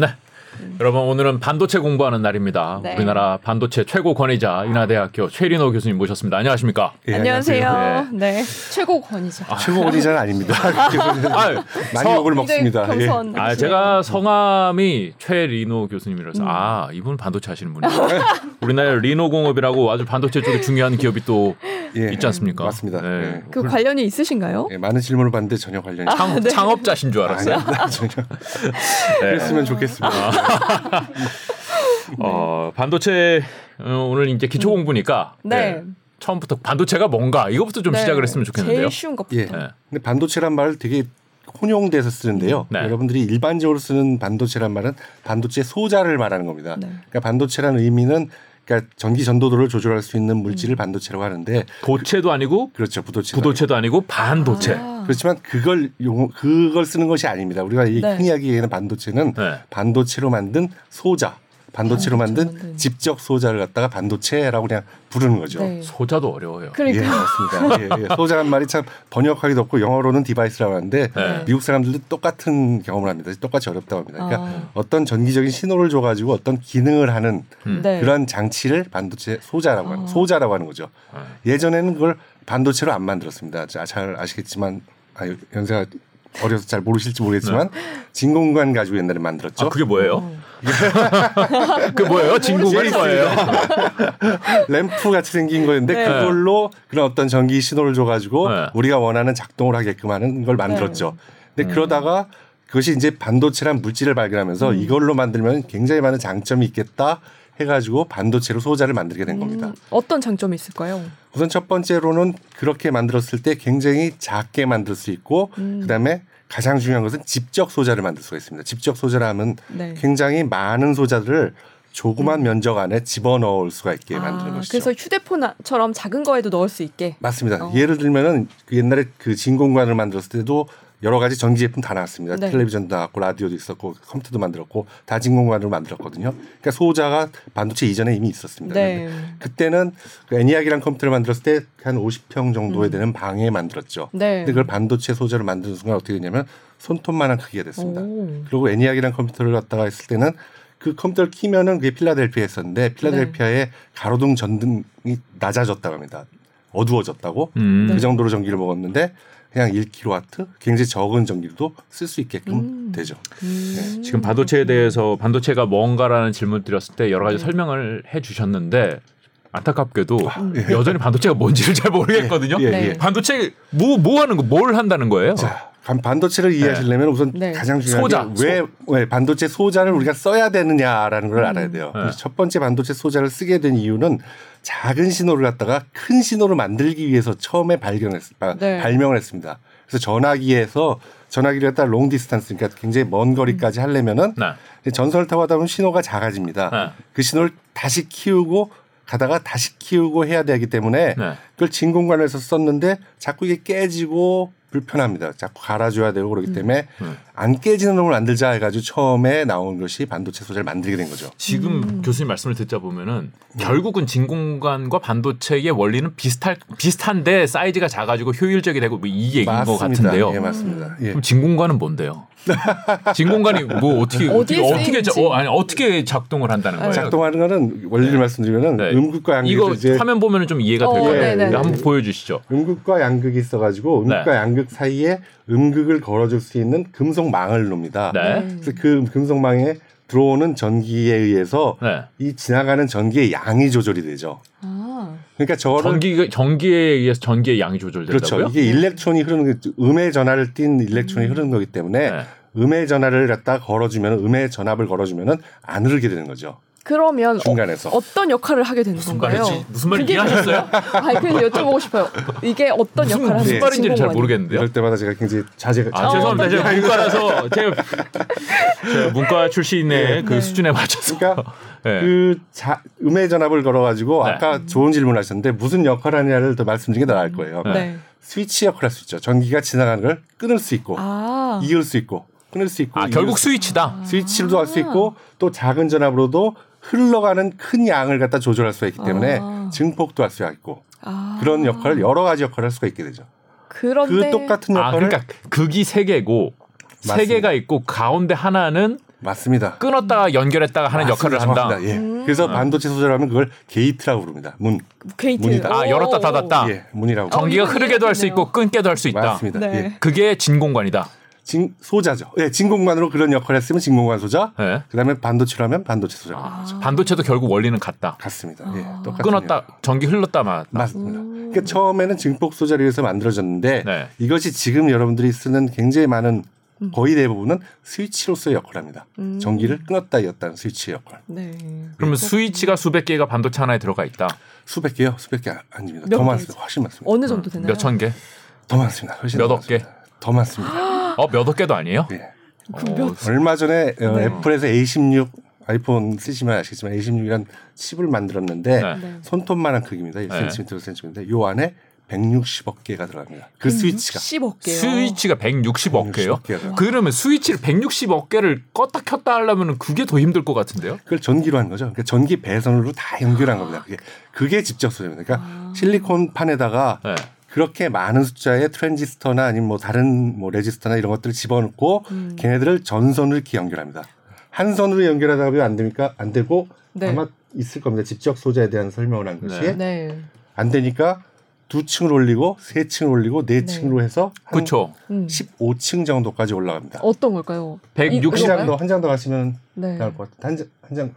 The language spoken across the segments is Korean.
네. 여러분 오늘은 반도체 공부하는 날입니다. 네. 우리나라 반도체 최고 권위자 인하대학교 최리노 교수님 모셨습니다. 안녕하십니까? 예, 안녕하세요. 네. 네. 최고 권위자. 아, 최고 권위자는 아닙니다. 많이 욕을 먹습니다. 예. 아, 제가 성함이 최리노 교수님이라서 아 이분 반도체 하시는 분이에요. 우리나라 리노공업이라고 아주 반도체 쪽에 중요한 기업이 또 예, 있지 않습니까? 맞습니다. 네. 네. 그 관련이 있으신가요? 예, 많은 질문을 받는데 전혀 관련이 네. 창업자신 줄 알았어요. 아닙니다, 전혀. 네. 그랬으면 좋겠습니다. 반도체 오늘 이제 기초 공부니까 네. 처음부터 반도체가 뭔가 이거부터 좀 시작을 했으면 좋겠는데요. 제일 쉬운 것부터. 예. 네. 근데 반도체란 말을 되게 혼용돼서 쓰는데요. 네. 여러분들이 일반적으로 쓰는 반도체란 말은 반도체 소자를 말하는 겁니다. 네. 그러니까 반도체란 의미는 그러니까 전기 전도도를 조절할 수 있는 물질을 반도체라고 하는데 도체도 아니고 그렇죠 부도체도 아니고 반도체. 아. 그렇지만 그걸 쓰는 것이 아닙니다. 우리가 이 흔히 이야기하는 반도체는 반도체로 만든 소자, 반도체로 만든 집적 소자를 갖다가 반도체라고 그냥 부르는 거죠. 네. 소자도 어려워요. 그러니까. 예, 맞습니다. 예, 예. 소자란 말이 참 번역하기도 없고 영어로는 디바이스라고 하는데 미국 사람들도 똑같은 경험을 합니다. 똑같이 어렵다고 합니다. 그러니까 어떤 전기적인 신호를 줘가지고 어떤 기능을 하는 그런 장치를 반도체 소자라고 하는 소자라고 하는 거죠. 예전에는 그걸 반도체로 안 만들었습니다. 잘 아시겠지만 연세가 어려서 잘 모르실지 모르겠지만 진공관 가지고 옛날에 만들었죠. 아, 그게 뭐예요? 그 뭐예요? 진공관이 뭐예요? 램프 같이 생긴 거였는데 그걸로 그런 어떤 전기 신호를 줘가지고 우리가 원하는 작동을 하게끔 하는 걸 만들었죠. 근데 그러다가 그것이 이제 반도체란 물질을 발견하면서 이걸로 만들면 굉장히 많은 장점이 있겠다 해가지고 반도체로 소자를 만들게 된 겁니다. 어떤 장점이 있을까요? 우선 첫 번째로는 그렇게 만들었을 때 굉장히 작게 만들 수 있고 그다음에 가장 중요한 것은 집적 소자를 만들 수가 있습니다. 집적 소자라면 굉장히 많은 소자들을 조그만 면적 안에 집어넣을 수가 있게 만드는 것이죠. 그래서 휴대폰처럼 작은 거에도 넣을 수 있게? 맞습니다. 예를 들면은 옛날에 그 진공관을 만들었을 때도 여러 가지 전기 제품 다 나왔습니다. 텔레비전도 나왔고 라디오도 있었고 컴퓨터도 만들었고 다 진공관으로 만들었거든요. 그러니까 소자가 반도체 이전에 이미 있었습니다. 네. 그때는 그 애니악이란 컴퓨터를 만들었을 때 한 50평 정도에 되는 방에 만들었죠. 네. 근데 그걸 반도체 소자를 만드는 순간 어떻게 되냐면 손톱만한 크기가 됐습니다. 그리고 애니악이란 컴퓨터를 갖다가 했을 때는 그 컴퓨터를 키면은 그게 필라델피아에 있었는데 필라델피아의 가로등 전등이 낮아졌다고 합니다. 어두워졌다고 그 정도로 전기를 먹었는데 그냥 1kW 굉장히 적은 전기도 쓸 수 있게끔 되죠. 네. 지금 반도체에 대해서 반도체가 뭔가라는 질문 드렸을 때 여러 가지 설명을 해주셨는데 안타깝게도 여전히 반도체가 뭔지를 잘 모르겠거든요. 반도체 뭐 하는 거, 뭘 한다는 거예요? 자, 반도체를 이해하시려면 우선 가장 중요한 게 왜 반도체 소자를 우리가 써야 되느냐라는 걸 알아야 돼요. 첫 번째 반도체 소자를 쓰게 된 이유는 작은 신호를 갖다가 큰 신호를 만들기 위해서 처음에 발명을 했습니다. 그래서 전화기를 갖다 롱 디스턴스 그러니까 굉장히 먼 거리까지 하려면은 전선을 타고 하다 보면 신호가 작아집니다. 그 신호를 다시 키우고 가다가 다시 키우고 해야 되기 때문에 그걸 진공관에서 썼는데 자꾸 이게 깨지고 불편합니다. 자꾸 갈아줘야 되고 그러기 때문에 안 깨지는 놈을 만들자 해가지고 처음에 나온 것이 반도체 소재를 만들게 된 거죠. 지금 교수님 말씀을 듣자 보면은 결국은 진공관과 반도체의 원리는 비슷한데 사이즈가 작아지고 효율적이 되고 뭐 이 얘기인 것 같은데요. 예, 맞습니다. 예. 그럼 진공관은 뭔데요? 진공관이 뭐 어떻게 작동을 한다는 거예요? 작동하는 거는 원리를 말씀드리면은 음극과 양극 이거 이제 화면 보면은 좀 이해가 될 거예요. 한번 보여주시죠. 음극과 양극이 있어가지고 음극과 양극 사이에 음극을 걸어줄 수 있는 금속망을 놉니다. 그래서 그 금속망에 들어오는 전기에 의해서 이 지나가는 전기의 양이 조절이 되죠. 그러니까 전기에 의해서 전기의 양이 조절된다고요? 그렇죠. 이게 일렉트론이 흐르는 음의 전하를 띤 일렉트론이 흐르는 거기 때문에 음의 전하를 갖다 걸어주면 음의 전압을 걸어주면은 안 흐르게 되는 거죠. 그러면 중간에서. 어떤 역할을 하게 되는 건가요? 무슨 말인지 이해하셨어요? 아, 그래서 여쭤보고 싶어요. 이게 어떤 역할을 하는지 무슨 말인지는 잘 모르겠는데요. 그럴 때마다 제가 굉장히 자제가 죄송합니다. 제가 문과라서 제가 문과 출신의 그 수준에 맞춰서 그러니까 음의 전압을 걸어가지고 아까 좋은 질문을 하셨는데 무슨 역할을 하느냐를 더 말씀드리는 게 나을 거예요. 스위치 역할을 할 수 있죠. 전기가 지나가는 걸 끊을 수 있고 이을 수 있고 끊을 수 있고 결국 스위치다. 스위치로도 할 수 있고 또 작은 전압으로도 흘러가는 큰 양을 갖다 조절할 수가 있기 때문에 증폭도 할 수가 있고 그런 역할을 여러 가지 역할을 할 수가 있게 되죠. 그런데 그 똑같은 역할을 그러니까 극이 세 개고 세 개가 있고 가운데 하나는 맞습니다. 끊었다가 연결했다가 하는 맞습니다. 역할을 한다. 예. 그래서 반도체 소재라면 그걸 게이트라고 부릅니다. 문. 게이트. 문이다. 아, 열었다 닫았다. 예, 문이라고. 전기가 흐르게도 할 수 있고 끊게도 할 수 있다. 맞습니다. 네. 예. 그게 진공관이다. 소자죠. 예, 진공관으로 그런 역할을 했으면 진공관 소자. 예. 그다음에 반도체라면 반도체 소자. 아. 반도체도 결국 원리는 같다. 같습니다. 예, 똑같은 끊었다, 역할. 전기 흘렀다 말았다. 맞습니다. 그러니까 처음에는 증폭 소재를 위해서 만들어졌는데 네. 이것이 지금 여러분들이 쓰는 굉장히 많은 거의 대부분은 스위치로서의 역할을 합니다. 전기를 끊었다 이었다는 스위치의 역할. 네. 그러면 스위치가 수백 개가 반도체 하나에 들어가 있다. 수백 개요? 수백 개 아닙니다. 더 많습니다. 훨씬 많습니다. 어느 정도 되나요? 몇천 개? 더 많습니다. 훨씬 몇 억 개? 더 많습니다. 몇억 개도 아니에요? 네. 얼마 전에 네. 애플에서 A16 아이폰 쓰시면 아시겠지만 A16이란 칩을 만들었는데 네. 손톱만한 크기입니다. 1cm, 5cm인데 이 안에 160억 개가 들어갑니다. 그 160억 개요? 스위치가 160억 개요? 그러면 스위치를 160억 개를 껐다 켰다 하려면 그게 더 힘들 것 같은데요? 그걸 전기로 한 거죠. 그러니까 전기 배선으로 다 연결한 겁니다. 그게 직접 소재입니다. 그러니까 실리콘판에다가 네. 그렇게 많은 숫자의 트랜지스터나 아니면 뭐 다른 뭐 레지스터나 이런 것들을 집어넣고 걔네들을 전선으로 이렇게 연결합니다. 한 선으로 연결하다 보면 안 되니까 안 되고 네. 아마 있을 겁니다. 직접 소재에 대한 설명을 한 것이 네. 네. 안 되니까. 2층을 올리고 3층을 올리고 4층으로 네. 해서 한 15층 정도까지 올라갑니다. 어떤 걸까요? 160장도 한 장 더 가시면 네. 나올 것 같아요. 한 장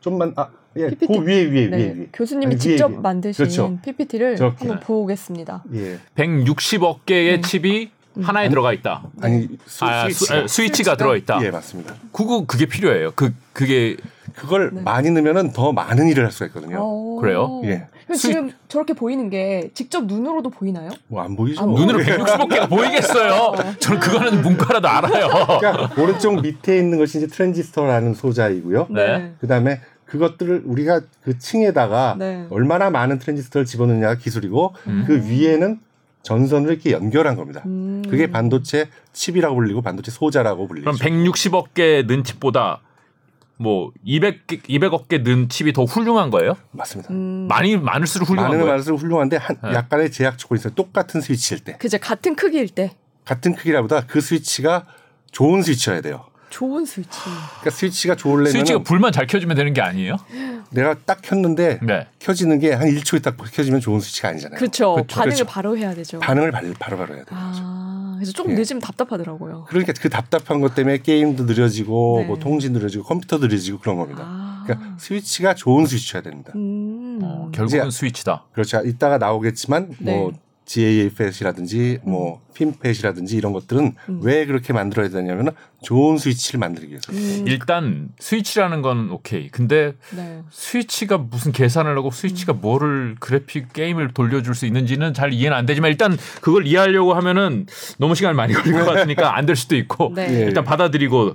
좀만 예. PPT. 그 위에 네. 위에. 교수님이 아니, 직접 위에. 만드신 그렇죠. PPT를 저렇게. 한번 보겠습니다. 예. 160억 개의 칩이 하나에 들어가 있다. 아니 스위치가 들어 있다. 예, 맞습니다. 그게 필요해요. 그게 그걸 네. 많이 넣으면은 더 많은 일을 할 수가 있거든요. 그래요? 예. 지금 저렇게 보이는 게 직접 눈으로도 보이나요? 뭐 안 보이죠. 눈으로 160억 개가 보이겠어요. 저는 그거는 문과라도 알아요. 그러니까 오른쪽 밑에 있는 것이 이제 트랜지스터라는 소자이고요. 네. 그다음에 그것들을 우리가 그 층에다가 네. 얼마나 많은 트랜지스터를 집어넣느냐가 기술이고 그 위에는 전선을 이렇게 연결한 겁니다. 그게 반도체 칩이라고 불리고 반도체 소자라고 불리죠. 그럼 160억 개 넣은 칩보다 뭐 200억 개 넣은 칩이 더 훌륭한 거예요? 맞습니다. 많이 많을수록 훌륭한 거예요? 많을수록 훌륭한데 약간의 제약 조건이 있어요. 똑같은 스위치일 때. 그죠. 같은 크기일 때. 같은 크기라보다 그 스위치가 좋은 스위치여야 돼요. 좋은 스위치. 그러니까 스위치가 좋으려면 스위치가 불만 잘 켜주면 되는 게 아니에요? 내가 딱 켰는데 네. 켜지는 게 한 1초에 딱 켜지면 좋은 스위치가 아니잖아요. 그렇죠. 반응을 그렇죠. 바로 해야 되죠. 반응을 바로 해야 돼요. 그래서 조금 늦으면 답답하더라고요. 그러니까 그 답답한 것 때문에 게임도 느려지고 네. 뭐 통신 느려지고 컴퓨터 느려지고 그런 겁니다. 그러니까 스위치가 좋은 스위치여야 됩니다. 결국은 스위치다. 그렇죠. 이따가 나오겠지만 네. 뭐 GAFET이라든지 뭐 핀팻이라든지 이런 것들은 왜 그렇게 만들어야 되냐면 좋은 스위치를 만들기 위해서. 일단 스위치라는 건 오케이. 근데 네. 스위치가 무슨 계산을 하고 스위치가 뭐를 그래픽 게임을 돌려줄 수 있는지는 잘 이해는 안 되지만 일단 그걸 이해하려고 하면은 너무 시간을 많이 걸릴 것 같으니까 안 될 수도 있고 네. 일단 받아들이고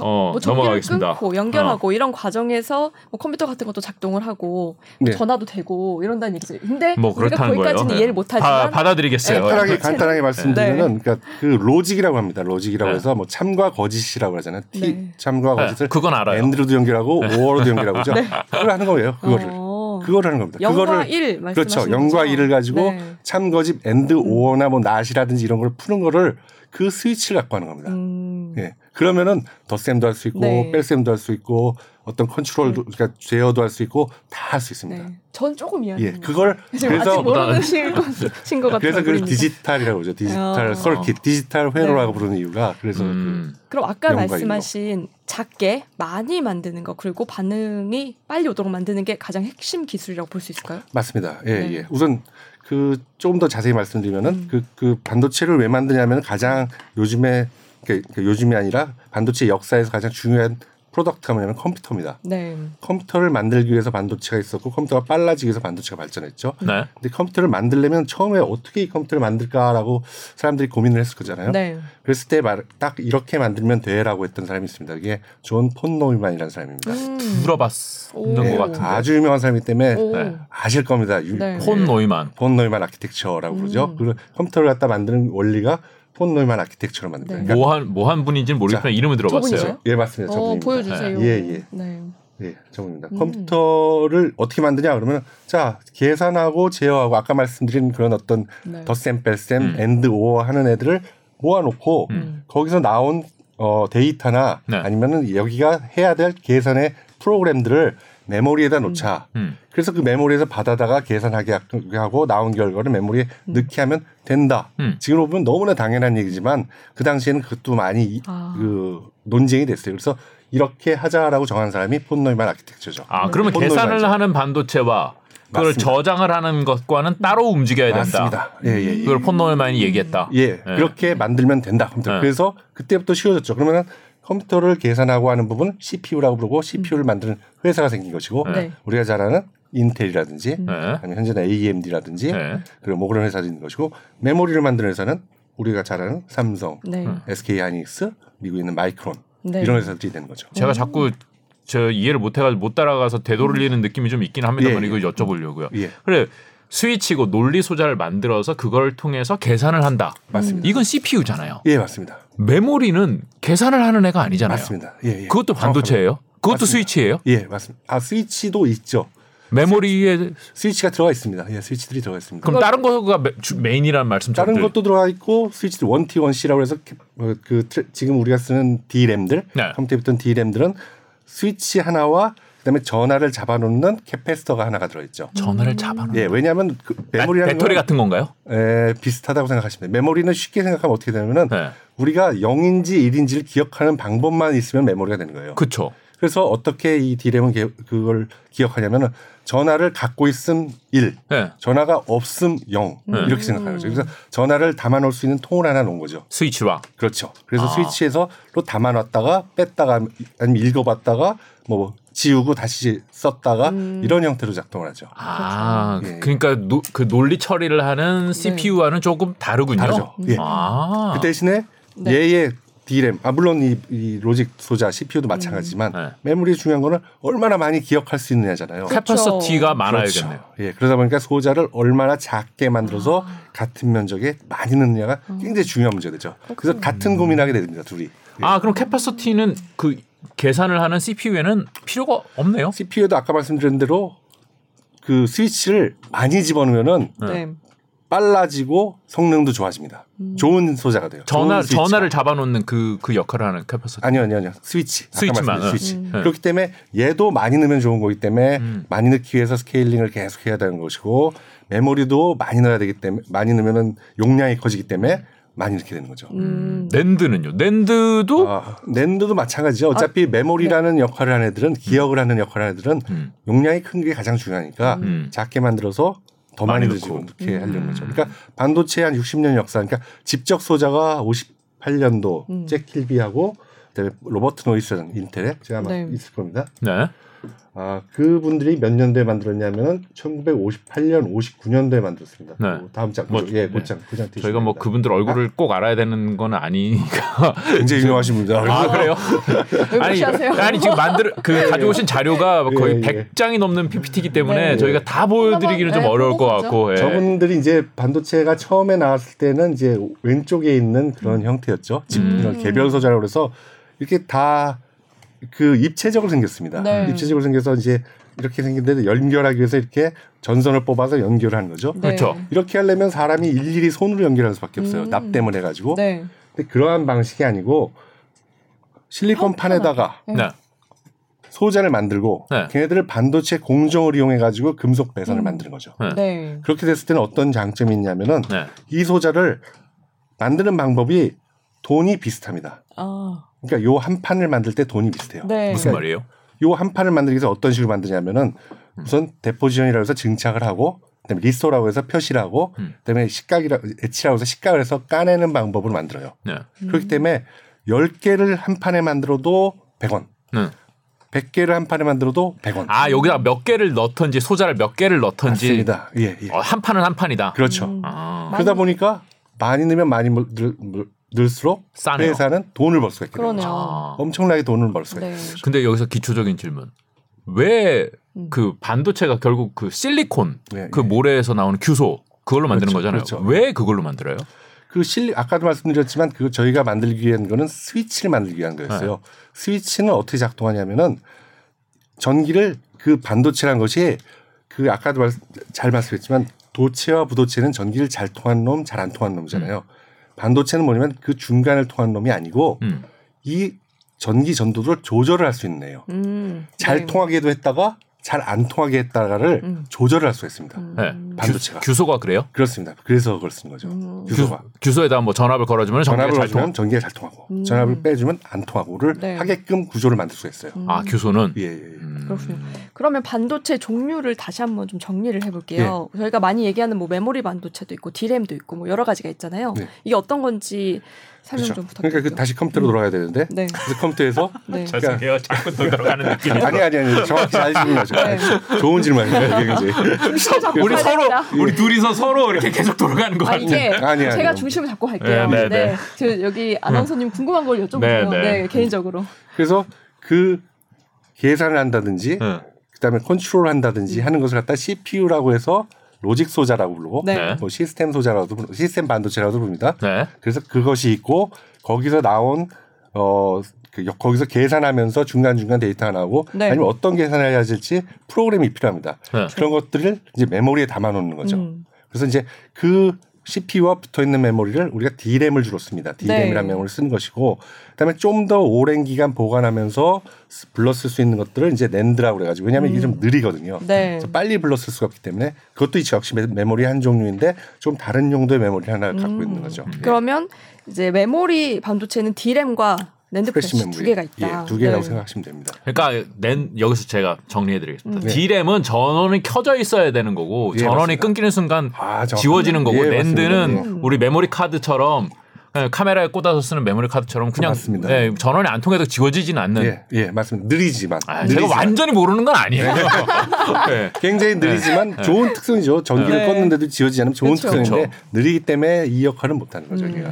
뭐 넘어가겠습니다. 끊고 연결하고 이런 과정에서 뭐 컴퓨터 같은 것도 작동을 하고 네. 전화도 되고 이런다는 얘기죠. 근데 뭐 그렇다는 우리가 거기까지는 이해를 못하지만 받아들이겠어요. 간단하게 말씀드리면 네. 그러니까 그 로직이라고 합니다. 로직이라고 네. 해서 뭐 참과 거짓이라고 하잖아요. 네. 참과 거짓을 그건 알아요. 앤드로도 연결하고 오어로도 연결하고 그죠? 네. 그걸 하는 거예요. 그걸 하는 겁니다. 0과 1 말씀하시는 거죠. 그렇죠. 0과 1을 가지고 네. 참 거짓 앤드 오어나 뭐 낫이라든지 이런 걸 푸는 거를 그 스위치를 갖고 하는 겁니다. 예. 그러면은 덧셈도 할 수 있고 네. 뺄셈도 할 수 있고 어떤 컨트롤도 그러니까 제어도 할 수 있고 다 할 수 있습니다. 네. 전 조금 이해합니다. 예, 그걸 그래서 모르신 것 같아요. 그래서 그걸 디지털이라고 그러죠. 디지털 서킷, 디지털 회로라고 네. 부르는 이유가 그래서 그럼 아까 말씀하신 거. 작게 많이 만드는 거 그리고 반응이 빨리 오도록 만드는 게 가장 핵심 기술이라고 볼 수 있을까요? 맞습니다. 예, 네. 예. 우선 그 조금 더 자세히 말씀드리면은 그 반도체를 왜 만드냐면 가장 요즘에 그러니까 요즘이 아니라 반도체 역사에서 가장 중요한 프로덕트가 뭐냐면 컴퓨터입니다. 네. 컴퓨터를 만들기 위해서 반도체가 있었고 컴퓨터가 빨라지기 위해서 반도체가 발전했죠. 네. 근데 컴퓨터를 만들려면 처음에 어떻게 이 컴퓨터를 만들까라고 사람들이 고민을 했을 거잖아요. 네. 그랬을 때 딱 이렇게 만들면 돼라고 했던 사람이 있습니다. 이게 존 폰 노이만이라는 사람입니다. 들어봤던 것 같은데. 아주 유명한 사람이기 때문에 아실 겁니다. 네. 폰 노이만. 폰 노이만 아키텍처라고 부르죠. 컴퓨터를 갖다 만드는 원리가 폰 노이만 아키텍처로 만듭니다. 네. 그러니까 뭐한 분인지는 모르겠지만 이름을 들어봤어요. 저분이세요? 예, 맞습니다. 저분입니다. 보여주세요. 예예. 네. 예, 저분입니다. 컴퓨터를 어떻게 만드냐 그러면 자 계산하고 제어하고 아까 말씀드린 그런 어떤 덧셈 뺄셈 앤드 오어 하는 애들을 모아놓고 거기서 나온 데이터나 네. 아니면은 여기가 해야 될 계산의 프로그램들을 메모리에다 놓자. 그래서 그 메모리에서 받아다가 계산하게 하고 나온 결과를 메모리에 넣게 하면 된다. 지금 보면 너무나 당연한 얘기지만 그 당시에는 그것도 많이 그 논쟁이 됐어요. 그래서 이렇게 하자라고 정한 사람이 폰 노이만 아키텍처죠. 아, 그러면 계산을 노이만죠. 하는 반도체와 그걸 맞습니다. 저장을 하는 것과는 따로 움직여야 맞습니다. 된다. 예, 예, 예. 그걸 폰 노이만이 얘기했다. 예, 예. 그렇게 만들면 된다. 예. 그래서 그때부터 쉬워졌죠. 그러면 컴퓨터를 계산하고 하는 부분 CPU라고 부르고 CPU를 만드는 회사가 생긴 것이고 네. 우리가 잘 아는 인텔이라든지 아니면 현재는 AMD라든지 그리고 뭐 그런 회사들이 있는 것이고 메모리를 만드는 회사는 우리가 잘 아는 삼성, 네. SK하이닉스, 미국에 있는 마이크론 네. 이런 회사들이 되는 거죠. 제가 자꾸 저 이해를 못해가지고 못 따라가서 되돌리는 느낌이 좀 있긴 합니다만 예, 이거 여쭤보려고요. 예. 그래. 스위치고 논리 소자를 만들어서 그걸 통해서 계산을 한다. 맞습니다. 이건 CPU잖아요. 예, 맞습니다. 메모리는 계산을 하는 애가 아니잖아요. 맞습니다. 예, 예. 그것도 반도체예요? 그것도 맞습니다. 스위치예요? 예, 맞습니다. 아, 스위치도 있죠. 메모리에 스위치가 들어가 있습니다. 예, 스위치들이 들어가 있습니다. 그럼 다른 거가 메인이라는 말씀처럼 다른 것도 들어가 있고 스위치들 1T 1C라고 해서 지금 우리가 쓰는 DRAM들, 네. 컴퓨터에 붙은 DRAM들은 스위치 하나와 그다음에 전화를 잡아놓는 캐패시터가 하나가 들어있죠. 전화를 잡아놓는. 예, 왜냐하면 그 메모리라는 배터리 같은 건가요? 예, 비슷하다고 생각하시면 돼요. 메모리는 쉽게 생각하면 어떻게 되냐면은 우리가 0인지 1인지를 기억하는 방법만 있으면 메모리가 되는 거예요. 그렇죠. 그래서 어떻게 이 디램은 그걸 기억하냐면은 전화를 갖고 있음 1, 네. 전화가 없음 0 이렇게 생각하는 거죠. 그래서 전화를 담아놓을 수 있는 통을 하나 놓은 거죠. 스위치와. 그렇죠. 그래서 스위치에서로 담아놨다가 뺐다가 아니면 읽어봤다가 뭐 지우고 다시 썼다가 이런 형태로 작동을 하죠. 아, 예. 그러니까 그 논리 처리를 하는 CPU와는 네. 조금 다르군요. 다르죠. 예. 아. 그 대신에 네. 얘의 DRAM, 아 물론 이 로직 소자 CPU도 마찬가지지만 네. 메모리 중요한 거는 얼마나 많이 기억할 수 있느냐잖아요. 캐퍼시티가 많아야겠네요. 그렇죠. 예, 그러다 보니까 소자를 얼마나 작게 만들어서 같은 면적에 많이 넣느냐가 굉장히 중요한 문제가 되죠. 그래서 같은 고민하게 됩니다, 둘이. 예. 아, 그럼 캐퍼시티는 그 계산을 하는 CPU에는 필요가 없네요. CPU에도 아까 말씀드린 대로 그 스위치를 많이 집어넣으면은 네. 빨라지고 성능도 좋아집니다. 좋은 소자가 돼요. 전화를 잡아놓는 그 역할을 하는 캐퍼시티. 아니요. 스위치만. 스위치. 그렇기 때문에 얘도 많이 넣으면 좋은 거기 때문에 많이 넣기 위해서 스케일링을 계속 해야 되는 것이고 메모리도 많이 넣어야 되기 때문에 많이 넣으면은 용량이 커지기 때문에. 많이 이렇게 되는 거죠. 낸드는요? 낸드도 마찬가지죠. 어차피 메모리라는 네. 역할을 하는 애들은 기억을 하는 역할을 하는 애들은 용량이 큰 게 가장 중요하니까 작게 만들어서 더 많이 넣고 이렇게 하려는 거죠. 그러니까 반도체 한 60년 역사, 그러니까 직접 소자가 58년도 잭 킬비하고 그다음에 로버트 노이스라는 인텔에 제가 아마 네. 있을 겁니다. 네. 아, 그분들이 몇 년도에 만들었냐면은 1958년, 59년도에 만들었습니다. 네. 다음 장, 곧장, 그 장. 저희가 뭐 그분들 얼굴을 꼭 알아야 되는 건 아니니까. 굉장히 유명하신 분들. 아, 그래요? 아니 지금 가져오신 자료가 거의 100장이 넘는 PPT이기 때문에 네. 저희가 다 보여드리기는 좀 어려울 것 같고. 예. 저분들이 이제 반도체가 처음에 나왔을 때는 이제 왼쪽에 있는 그런 형태였죠. 개별 소자라고 해서 이렇게 다. 그 입체적으로 생겼습니다. 네. 입체적으로 생겨서 이제 이렇게 생긴데 연결하기 위해서 이렇게 전선을 뽑아서 연결하는 거죠. 네. 그렇죠. 이렇게 하려면 사람이 일일이 손으로 연결할 수밖에 없어요. 납땜을 해가지고. 네. 근데 그러한 방식이 아니고 실리콘 판에다가 네. 소자를 만들고 네. 걔네들을 반도체 공정을 이용해가지고 금속 배선을 만드는 거죠. 네. 그렇게 됐을 때는 어떤 장점이 있냐면은 이 소자를 만드는 방법이 돈이 비슷합니다. 그러니까 요 한 판을 만들 때 돈이 비슷해요. 네. 무슨 말이에요? 요 한 판을 만들기 위해서 어떤 식으로 만드냐면은 우선 데포지션이라고 해서 증착을 하고 그다음에 리소라고 해서 표시를 하고 그다음에 에치라고 해서 식각을 해서 까내는 방법을 만들어요. 네. 그렇기 때문에 10개를 한 판에 만들어도 100원. 100개를 한 판에 만들어도 100원. 아, 여기다 몇 개를 넣던지 소자를 몇 개를 넣던지. 맞습니다. 예. 한 판은 한 판이다. 그렇죠. 그러다 보니까 많이 넣으면 많이 늘수록 싸네요. 회사는 돈을 벌 수가 있거든요. 그러네요. 엄청나게 돈을 벌 수가 있어요. 근데 여기서 기초적인 질문. 왜 그 반도체가 결국 그 실리콘 그 모래에서 나오는 규소 그걸로 만드는 거잖아요. 그렇죠. 왜 그걸로 만들어요? 아까도 말씀드렸지만 그 저희가 만들기 위한 거는 스위치를 만들기 위한 거였어요. 네. 스위치는 어떻게 작동하냐면은 전기를 그 반도체라는 것이 그 아까도 잘 말씀했지만 도체와 부도체는 전기를 잘 통한 놈, 잘 안 통한 놈이잖아요. 반도체는 뭐냐면 그 중간을 통한 놈이 아니고 이 전기 전도를 조절을 할 수 있네요. 잘 통하게도 했다가 잘 안 통하게 했다가를 조절을 할 수 있습니다. 네. 반도체가. 규소가 그래요? 그렇습니다. 그래서 그걸 쓴 거죠. 규소가. 규소에다 뭐 전압을 걸어주면 전기가 잘 통하고. 전기가 잘 통하고. 전압을 빼주면 안 통하고를 네. 하게끔 구조를 만들 수 있어요. 아, 규소는? 예, 예. 그렇군요. 그러면 반도체 종류를 다시 한번 좀 정리를 해볼게요. 예. 저희가 많이 얘기하는 뭐 메모리 반도체도 있고 DRAM도 있고 뭐 여러 가지가 있잖아요. 네. 이게 어떤 건지 설명 그렇죠. 좀 부탁드릴게요. 그러니까 다시 컴퓨터로 돌아가야 되는데 네. 그래서 컴퓨터에서 네. 그러니까 죄송해요. 자꾸 돌아가는 느낌. 아니 정확히 잘 질문하죠. 네. 좋은 질문이에요. 우리 서로 우리 둘이서 서로 이렇게 계속 돌아가는 거 같아요. 이게 아니, 제가 중심을 잡고 갈게요. 네, 네, 네. 여기 아나운서님 궁금한 걸 여쭤보세요. 네, 네. 네, 개인적으로. 그래서 그 계산을 한다든지 그다음에 컨트롤 한다든지 하는 것을 갖다 CPU라고 해서 로직 소자라고 부르고 네. 뭐 시스템 소자라고도 부르고 시스템 반도체라고도 부릅니다. 네. 그래서 그것이 있고 거기서 나온 거기서 계산하면서 중간중간 데이터 하나하고 네. 아니면 어떤 계산을 해야 될지 프로그램이 필요합니다. 네. 그런 것들을 이제 메모리에 담아놓는 거죠. 그래서 이제 그 CPU와 붙어있는 메모리를 우리가 DRAM을 주로 씁니다. DRAM이라는 네. 메모리를 쓰는 것이고 그다음에 좀 더 오랜 기간 보관하면서 불러쓸 수 있는 것들을 이제 낸드라고 그래가지고 왜냐하면 이게 좀 느리거든요. 네. 그래서 빨리 불러쓸 수가 없기 때문에 그것도 역시 메모리 한 종류인데 좀 다른 용도의 메모리를 하나 갖고 있는 거죠. 그러면 이제 메모리 반도체는 DRAM과 낸드 플래시 두 개가 있다. 예, 두 개라고 네. 생각하시면 됩니다. 그러니까 여기서 제가 정리해드리겠습니다. 네. DRAM은 전원이 켜져 있어야 되는 거고 예, 전원이 맞습니다. 끊기는 순간 지워지는 거고 예, 낸드는 맞습니다. 우리 메모리 카드처럼 카메라에 꽂아서 쓰는 메모리 카드처럼 그냥 네, 전원이 안 통해도 지워지진 않는. 예, 예 맞습니다. 느리지만. 아, 제가 완전히 모르는 건 아니에요. 네. 굉장히 느리지만 네. 좋은 특성이죠. 전기를 네. 껐는데도 지워지지 않으면 좋은 그쵸. 특성인데 그쵸. 느리기 때문에 이 역할은 못하는 거죠. 네.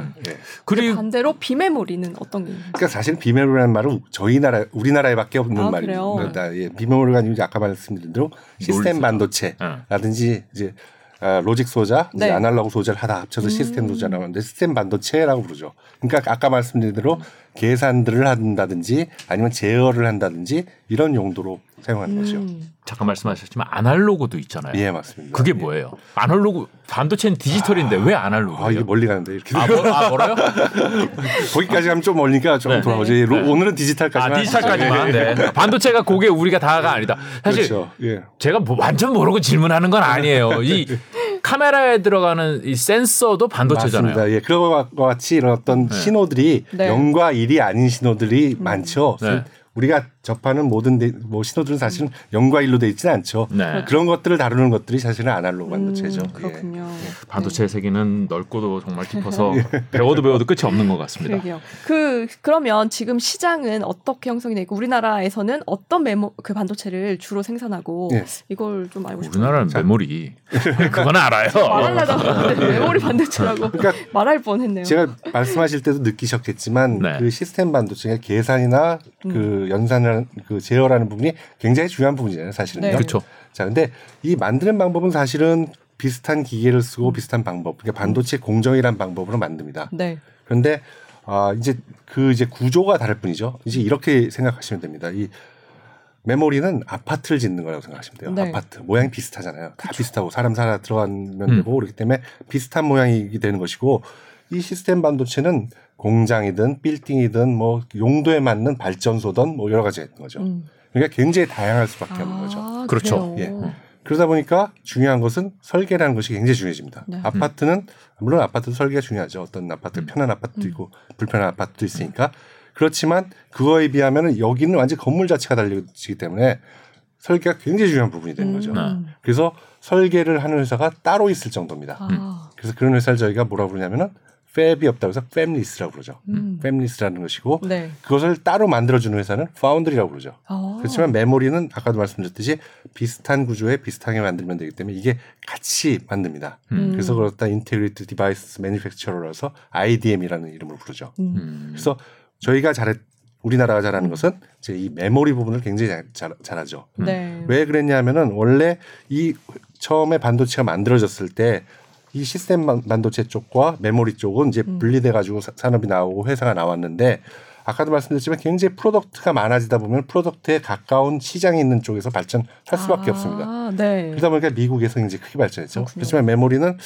그리고 반대로 비메모리는 어떤 게 있나요? 그러니까 사실 비메모리라는 말은 저희 나라, 우리나라에밖에 없는 말입니다. 예, 비메모리가 아니고 아까 말씀드린 대로 시스템 반도체라든지 이제. 로직 소자, 네. 이제 아날로그 소자를 하다 합쳐서 시스템 소자라고 하는데 시스템 반도체라고 부르죠. 그러니까 아까 말씀드린 대로 계산들을 한다든지 아니면 제어를 한다든지 이런 용도로 사용하는 거죠. 잠깐 말씀하셨지만 아날로그도 있잖아요. 예, 맞습니다. 그게 뭐예요? 예. 아날로그 반도체는 디지털인데 왜 아날로그예요? 아, 이게 멀리 가는데 이렇게. 멀어요? 거기까지 가면 좀 멀니까 좀 돌아오지. 네. 네. 오늘은 디지털까지만. 아, 디지털까지만. 네. 네. 반도체가 그게 우리가 다가 아니다. 사실 그렇죠. 예. 제가 완전 모르고 질문하는 건 아니에요. 이 카메라에 들어가는 이 센서도 반도체잖아요. 맞습니다. 예, 그런 것과 같이 이런 어떤 신호들이 0과 1이 아닌 신호들이 많죠. 네. 우리가 접하는 모든 신호들은 사실은 0과 1로 되어 있지는 않죠. 네. 그런 것들을 다루는 것들이 사실은 아날로그 반도체죠. 그렇군요. 예. 반도체의 세계는 넓고도 정말 깊어서 예. 배워도 끝이 없는 것 같습니다. 그러면 지금 시장은 어떻게 형성이 되고 우리나라에서는 어떤 반도체를 주로 생산하고 예. 이걸 좀 알고 싶어요. 우리나라는 메모리. 그건 알아요. 말하려다가 메모리 반도체라고 그러니까 말할 뻔했네요. 제가 말씀하실 때도 느끼셨겠지만 네. 그 시스템 반도체가 계산이나 그 연산을 제어라는 부분이 굉장히 중요한 부분이잖아요, 사실은. 네. 그렇죠. 자, 근데 이 만드는 방법은 사실은 비슷한 기계를 쓰고 비슷한 방법, 그러니까 반도체 공정이란 방법으로 만듭니다. 네. 그런데 이제 구조가 다를 뿐이죠. 이제 이렇게 생각하시면 됩니다. 이 메모리는 아파트를 짓는 거라고 생각하시면 돼요. 네. 아파트 모양이 비슷하잖아요. 다 그쵸. 비슷하고 사람 살아 들어가면 되고 그렇기 때문에 비슷한 모양이 되는 것이고. 이 시스템 반도체는 공장이든 빌딩이든 뭐 용도에 맞는 발전소든 뭐 여러 가지가 있는 거죠. 그러니까 굉장히 다양할 수밖에 없는 거죠. 그렇죠. 예. 그러다 보니까 중요한 것은 설계라는 것이 굉장히 중요해집니다. 네. 아파트는 물론 아파트도 설계가 중요하죠. 어떤 아파트 편한 아파트도 있고 불편한 아파트도 있으니까 그렇지만 그거에 비하면 여기는 완전 건물 자체가 달라지기 때문에 설계가 굉장히 중요한 부분이 되는 거죠. 그래서 설계를 하는 회사가 따로 있을 정도입니다. 그래서 그런 회사를 저희가 뭐라고 부르냐면은 팹이 없다고 해서 팹리스라고 그러죠. 팹리스라는 것이고 네. 그것을 따로 만들어주는 회사는 파운드리라고 그러죠. 그렇지만 메모리는 아까도 말씀드렸듯이 비슷한 구조에 비슷하게 만들면 되기 때문에 이게 같이 만듭니다. 그래서 그렇다 인테그레이티드 디바이스 매니팩처러라서 IDM이라는 이름으로 부르죠. 그래서 저희가 우리나라가 잘하는 것은 이제 이 메모리 부분을 굉장히 잘하죠. 네. 왜 그랬냐면은 원래 이 처음에 반도체가 만들어졌을 때 이 시스템 반도체 쪽과 메모리 쪽은 이제 분리돼가지고 산업이 나오고 회사가 나왔는데 아까도 말씀드렸지만 굉장히 프로덕트가 많아지다 보면 프로덕트에 가까운 시장이 있는 쪽에서 발전할 수밖에 없습니다. 네. 그러다 보니까 미국에서 굉장히 크게 발전했죠. 그렇군요. 그렇지만 메모리는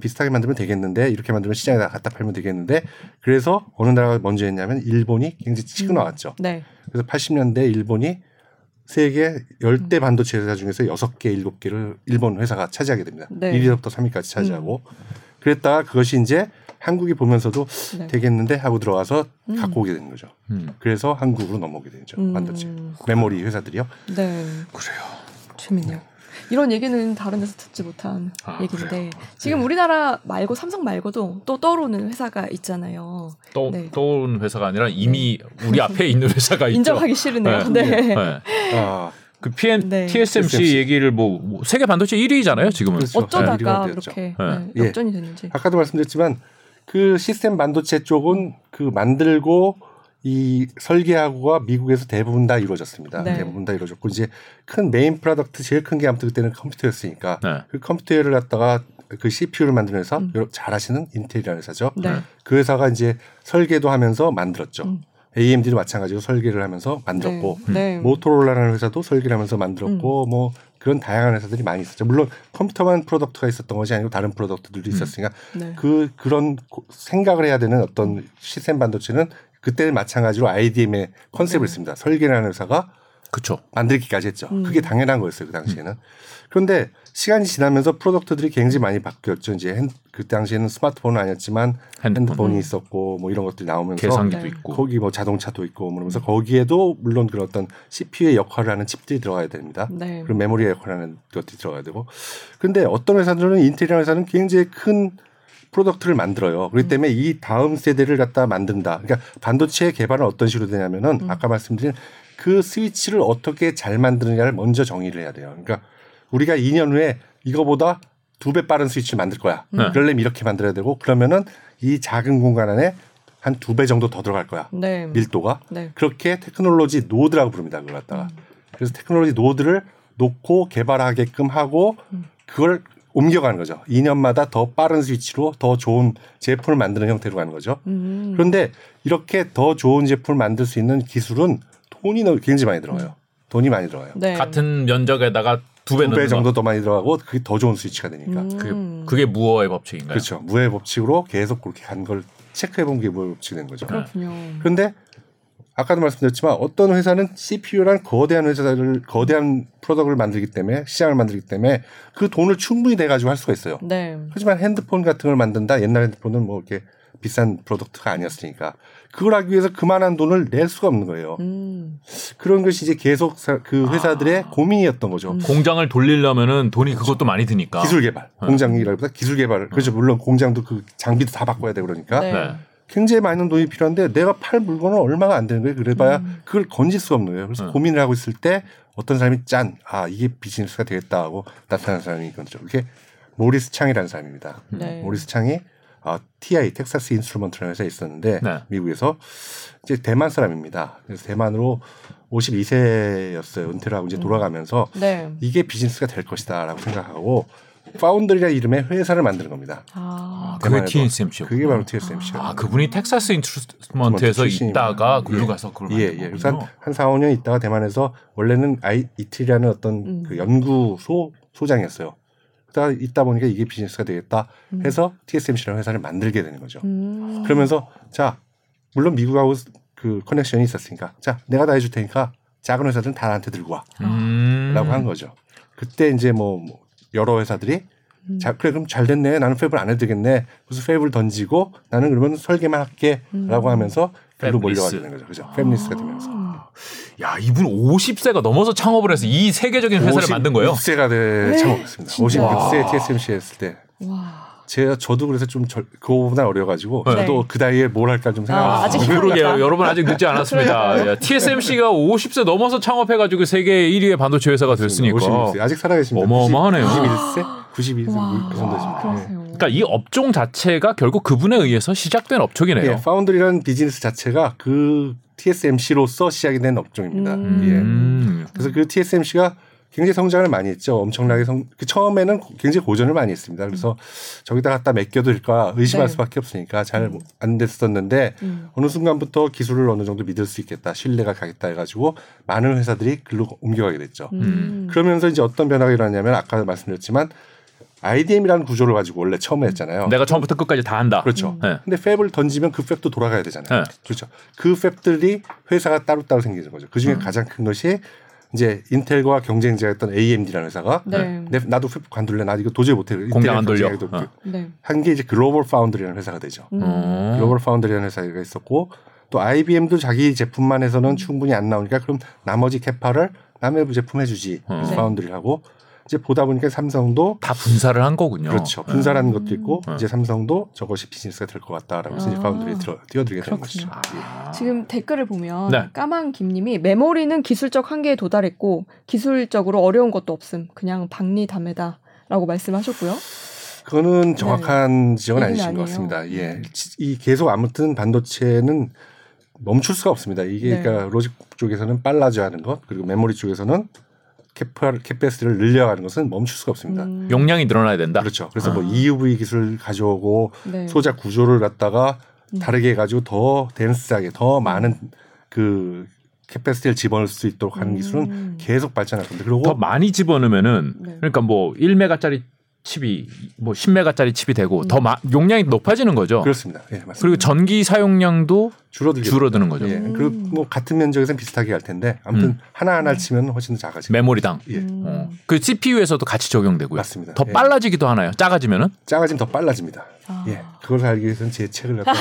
비슷하게 만들면 되겠는데 이렇게 만들면 시장에 갖다 팔면 되겠는데 그래서 어느 나라가 먼저 했냐면 일본이 굉장히 치고 나왔죠. 네. 그래서 80년대 일본이 세계 10대 반도체 회사 중에서 6개, 7개를 일본 회사가 차지하게 됩니다. 네. 1위부터 3위까지 차지하고 그랬다가 그것이 이제 한국이 보면서도 네. 되겠는데 하고 들어가서 갖고 오게 되는 거죠. 그래서 한국으로 넘어오게 되죠. 반도체 메모리 회사들이요. 네. 그래요. 재밌네요. 이런 얘기는 다른 데서 듣지 못한 얘기인데 그래요? 지금 네. 우리나라 말고 삼성 말고도 또 떠오르는 회사가 있잖아요. 네. 떠오르는 회사가 아니라 이미 네. 우리 앞에 있는 회사가 있죠. 인정하기 싫으네요. 네. 네. 네. 네. 그 TSMC 얘기를 뭐 세계 반도체 1위잖아요. 지금은. 그렇죠. 어쩌다가 그렇게 네. 네. 역전이 됐는지. 아까도 말씀드렸지만 그 시스템 반도체 쪽은 그 만들고 이 설계하고가 미국에서 대부분 다 이루어졌습니다. 네. 대부분 다 이루어졌고 이제 큰 메인 프로덕트 제일 큰 게 아무튼 그때는 컴퓨터였으니까 네. 그 컴퓨터를 갖다가 그 CPU를 만드는 회사 잘하시는 인텔이라는 회사죠. 네. 그 회사가 이제 설계도 하면서 만들었죠. AMD도 마찬가지로 설계를 하면서 만들었고 네. 모토로라라는 회사도 설계를 하면서 만들었고 뭐 그런 다양한 회사들이 많이 있었죠. 물론 컴퓨터만 프로덕트가 있었던 것이 아니고 다른 프로덕트들도 있었으니까 네. 그런 생각을 해야 되는 어떤 시스템 반도체는 그때 마찬가지로 IDM의 컨셉을 씁니다. 설계를 하는 회사가 그쵸. 만들기까지 했죠. 그게 당연한 거였어요. 그 당시에는. 그런데 시간이 지나면서 프로덕트들이 굉장히 많이 바뀌었죠. 이제 그 당시에는 스마트폰은 아니었지만 핸드폰이 있었고 뭐 이런 것들이 나오면서 계산기도 있고 거기 뭐 자동차도 있고 그러면서 거기에도 물론 그런 어떤 CPU의 역할을 하는 칩들이 들어가야 됩니다. 네. 그리고 메모리의 역할을 하는 것들이 들어가야 되고. 그런데 어떤 회사들은 인텔이라는 회사는 굉장히 큰 프로덕트를 만들어요. 그렇기 때문에 이 다음 세대를 갖다 만든다. 그러니까 반도체의 개발은 어떤 식으로 되냐면은 아까 말씀드린 그 스위치를 어떻게 잘 만드느냐를 먼저 정의를 해야 돼요. 그러니까 우리가 2년 후에 이거보다 2배 빠른 스위치를 만들 거야. 그러려면 이렇게 만들어야 되고 그러면은 이 작은 공간 안에 한 2배 정도 더 들어갈 거야. 네. 밀도가. 네. 그렇게 테크놀로지 노드라고 부릅니다. 그걸 갖다가. 그래서 테크놀로지 노드를 놓고 개발하게끔 하고 그걸 옮겨가는 거죠. 2년마다 더 빠른 스위치로 더 좋은 제품을 만드는 형태로 가는 거죠. 그런데 이렇게 더 좋은 제품을 만들 수 있는 기술은 돈이 굉장히 많이 들어가요. 돈이 많이 들어가요. 네. 같은 면적에다가 2배 정도 더 많이 들어가고 그게 더 좋은 스위치가 되니까. 그게 무어의 법칙인가요? 그렇죠. 무어의 법칙으로 계속 그렇게 간 걸 체크해본 게 무어의 법칙이 된 거죠. 그렇군요. 그런데 아까도 말씀드렸지만 어떤 회사는 CPU란 거대한 회사를 거대한 프로덕트를 만들기 때문에 시장을 만들기 때문에 그 돈을 충분히 내가지고 할 수가 있어요. 네. 하지만 핸드폰 같은 걸 만든다. 옛날 핸드폰은 뭐 이렇게 비싼 프로덕트가 아니었으니까 그걸 하기 위해서 그만한 돈을 낼 수가 없는 거예요. 그런 것이 이제 계속 그 회사들의 고민이었던 거죠. 공장을 돌리려면은 돈이 그것도 많이 드니까. 기술 개발. 공장이라기보다 기술 개발. 그렇죠. 물론 공장도 그 장비도 다 바꿔야 되고 그러니까. 네. 네. 굉장히 많은 돈이 필요한데 내가 팔 물건은 얼마가 안 되는 거예요. 그래봐야 그걸 건질 수가 없는 거예요. 그래서 고민을 하고 있을 때 어떤 사람이 짠. 아 이게 비즈니스가 되겠다 하고 나타난 사람이 거죠. 이게 모리스 창이라는 사람입니다. 네. 모리스 창이 TI 텍사스 인스트루먼트라는 회사에 있었는데 네. 미국에서 이제 대만 사람입니다. 그래서 대만으로 52세였어요. 은퇴를 하고 이제 돌아가면서 네. 이게 비즈니스가 될 것이다라고 생각하고 파운드리라는 이름의 회사를 만드는 겁니다. 그게 TSMC요. 그게 바로 TSMC요. 그분이 텍사스 인스트루먼트에서 있다가 글로 가서 그걸 만든 거예요. 그래서 한 4, 5년 있다가 대만에서 원래는 IT라는 어떤 그 연구소 소장이었어요. 그러다 있다 보니까 이게 비즈니스가 되겠다 해서 TSMC라는 회사를 만들게 되는 거죠. 그러면서 자 물론 미국하고 그 커넥션이 있었으니까 자 내가 다 해줄 테니까 작은 회사들은 다 나한테 들고 와라고 한 거죠. 그때 이제 뭐 여러 회사들이 자 그래 그럼 잘 됐네 나는 팹을 안 해도 되겠네 무슨 팹을 던지고 나는 그러면 설계만 할게라고 하면서 별로 몰려가게 되는 거죠. 그죠? 팹리스가 되면서. 야 이분 50세가 넘어서 창업을 해서 이 세계적인 회사를 만든 거예요? 50세가 네. 창업했습니다. 56세 TSMC 했을 때. 와. 저도 그래서 좀 그거보다 어려가지고 네. 저도 그 나이에 뭘 할까 좀 생각했어요. 모르게요. 여러분 아직 늦지 않았습니다. TSMC가 50세 넘어서 창업해가지고 세계 1위의 반도체 회사가 됐으니까. 56세. 아직 살아계십니다. 어마어마하네요. 91세? 92세 그 정도십니다. 네. 그러니까 이 업종 자체가 결국 그분에 의해서 시작된 업종이네요. 네, 파운드리라는 비즈니스 자체가 그 TSMC로서 시작이 된 업종입니다. 예. 그래서 그 TSMC가 굉장히 성장을 많이 했죠. 엄청나게 처음에는 굉장히 고전을 많이 했습니다. 그래서 저기다 갖다 맡겨도 될까 의심할 네. 수밖에 없으니까 잘 안 됐었는데 어느 순간부터 기술을 어느 정도 믿을 수 있겠다, 신뢰가 가겠다 해가지고 많은 회사들이 글로 옮겨가게 됐죠. 그러면서 이제 어떤 변화가 일어났냐면 아까 말씀드렸지만 IDM이라는 구조를 가지고 원래 처음에 했잖아요. 내가 처음부터 끝까지 다 한다. 그렇죠. 네. 근데 팹을 던지면 그 팹도 돌아가야 되잖아요. 네. 그렇죠. 그 팹들이 회사가 따로따로 생기는 거죠. 그 중에 가장 큰 것이 이제 인텔과 경쟁자였던 AMD라는 회사가 네. 나도 팹 관둘래. 나 이거 도저히 못해. 공장 안 돌려. 한 게 이제 글로벌 파운드리라는 회사가 되죠. 글로벌 파운드리라는 회사가 있었고 또 IBM도 자기 제품만 해서는 충분히 안 나오니까 그럼 나머지 캐파를 남의 제품 해주지. 파운드리를 하고 이제 보다 보니까 삼성도 다 분사를 한 거군요. 그렇죠. 분사라는 것도 있고 이제 삼성도 저것이 비즈니스가 될 것 같다라고 해서 이제 파운드리에 뛰어들게 되는 것이죠. 예. 지금 댓글을 보면 네. 까만 김님이 메모리는 기술적 한계에 도달했고 기술적으로 어려운 것도 없음. 그냥 박리담에다라고 말씀하셨고요. 그거는 정확한 지적은 아니신 것 같습니다. 예, 이 계속 아무튼 반도체는 멈출 수가 없습니다. 이게 그러니까 로직 쪽에서는 빨라져야 하는 것 그리고 메모리 쪽에서는 캐패시티를 늘려가는 것은 멈출 수가 없습니다. 용량이 늘어나야 된다. 그렇죠. 그래서 뭐 EUV 기술을 가져오고 네. 소자 구조를 갖다가 다르게 해가지고 더 덴스하게 더 많은 그 캐패시티를 집어넣을 수 있도록 하는 기술은 계속 발전할 건데 그리고 더 많이 집어넣으면은 네. 그러니까 뭐 1메가짜리 칩이 뭐 10메가짜리 칩이 되고 더 용량이 높아지는 거죠. 그렇습니다. 예, 맞습니다. 그리고 전기 사용량도 줄어드는 거죠. 예, 그리고 뭐 같은 면적에서는 비슷하게 할 텐데 아무튼 하나하나 치면 훨씬 더 작아지죠. 메모리당. 예. 그 CPU에서도 같이 적용되고요. 맞습니다. 더 빨라지기도 하나요? 작아지면은? 작아지면 더 빨라집니다. 아. 예, 그걸 알기 위해서는 제 책을 갖고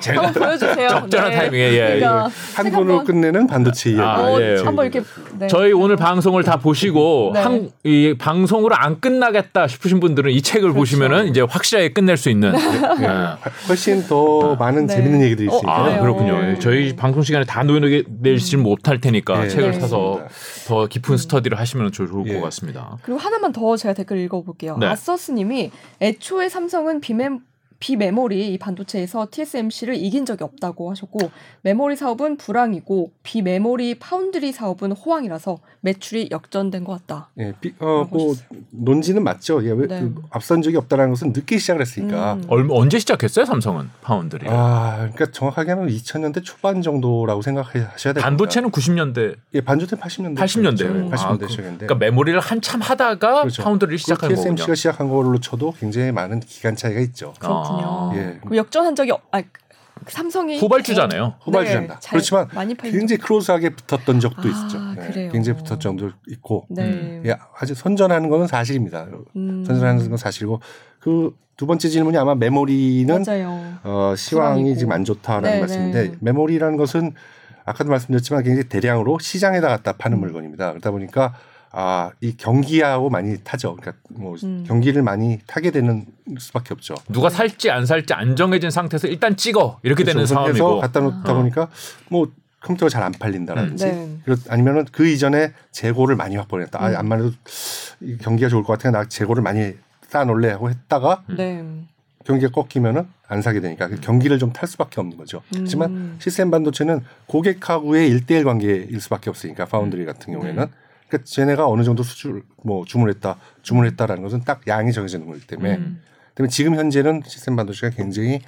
제가 한번 보여주세요. 적절한 네. 타이밍에 예, 그러니까 한 권으로 끝내는 반도체 이야기. 예, 한번 이렇게 네. 저희 오늘 방송을 다 보시고 네. 이 방송으로 안 끝나겠다 싶으신 분들은 이 책을 그렇죠. 보시면은 이제 확실하게 끝낼 수 있는 네. 훨씬 더 많은 네. 재밌는 얘기들이 있으니까 그렇군요. 네. 저희 방송 시간에 다 녹여내시지는 못할 테니까 네. 책을 네. 사서 더 깊은 스터디를 하시면 좋을 것 같습니다. 그리고 하나만 더 제가 댓글 읽어볼게요. 네. 아서스님이 애초에 삼성은 비메모리 이 반도체에서 TSMC를 이긴 적이 없다고 하셨고 메모리 사업은 불황이고 비메모리 파운드리 사업은 호황이라서 매출이 역전된 것 같다. 예, 뭐 논지는 맞죠. 예, 네. 앞선 적이 없다라는 것은 늦게 시작을 했으니까. 언제 시작했어요 삼성은 파운드리? 아, 그러니까 정확하게 하면 2000년대 초반 정도라고 생각하셔야 돼요. 반도체는 90년대. 예, 반도체 80년대. 80년대 시작인데. 그러니까 메모리를 한참 하다가 그렇죠. 파운드리를 시작한 거군요. TSMC가 시작한 걸로 쳐도 굉장히 많은 기간 차이가 있죠. 예. 그럼 역전한 적이 삼성이 후발주잖아요. 후발주입니다. 네, 그렇지만 굉장히 크로스하게 붙었던 적도 있죠. 네, 굉장히 붙었던 적도 있고 예, 아주 선전하는 건 사실입니다. 선전하는 건 사실이고 그 두 번째 질문이 아마 메모리는 시황이 지금 안 좋다라는 말씀인데 메모리라는 것은 아까도 말씀드렸지만 굉장히 대량으로 시장에다 갖다 파는 물건입니다. 그러다 보니까 이 경기하고 많이 타죠. 그러니까 뭐 경기를 많이 타게 되는 수밖에 없죠. 누가 살지 안 살지 안 정해진 상태에서 일단 찍어 이렇게 그렇죠. 되는 상황이고 갖다 놓다 보니까 뭐 컴퓨터가 잘 안 팔린다라든지 아니면은 그 이전에 재고를 많이 확보했다. 암만 해도 경기가 좋을 것 같아. 나 재고를 많이 쌓아놓을래 하고 했다가 경기가 꺾이면은 안 사게 되니까 경기를 좀 탈 수밖에 없는 거죠. 하지만 시스템 반도체는 고객하고의 1:1 관계일 수밖에 없으니까 파운드리 같은 경우에는. 그러니까 쟤네가 어느 정도 수출 뭐 주문했다라는 것은 딱 양이 정해지는 거기 때문에 지금 현재는 시스템 반도체가 굉장히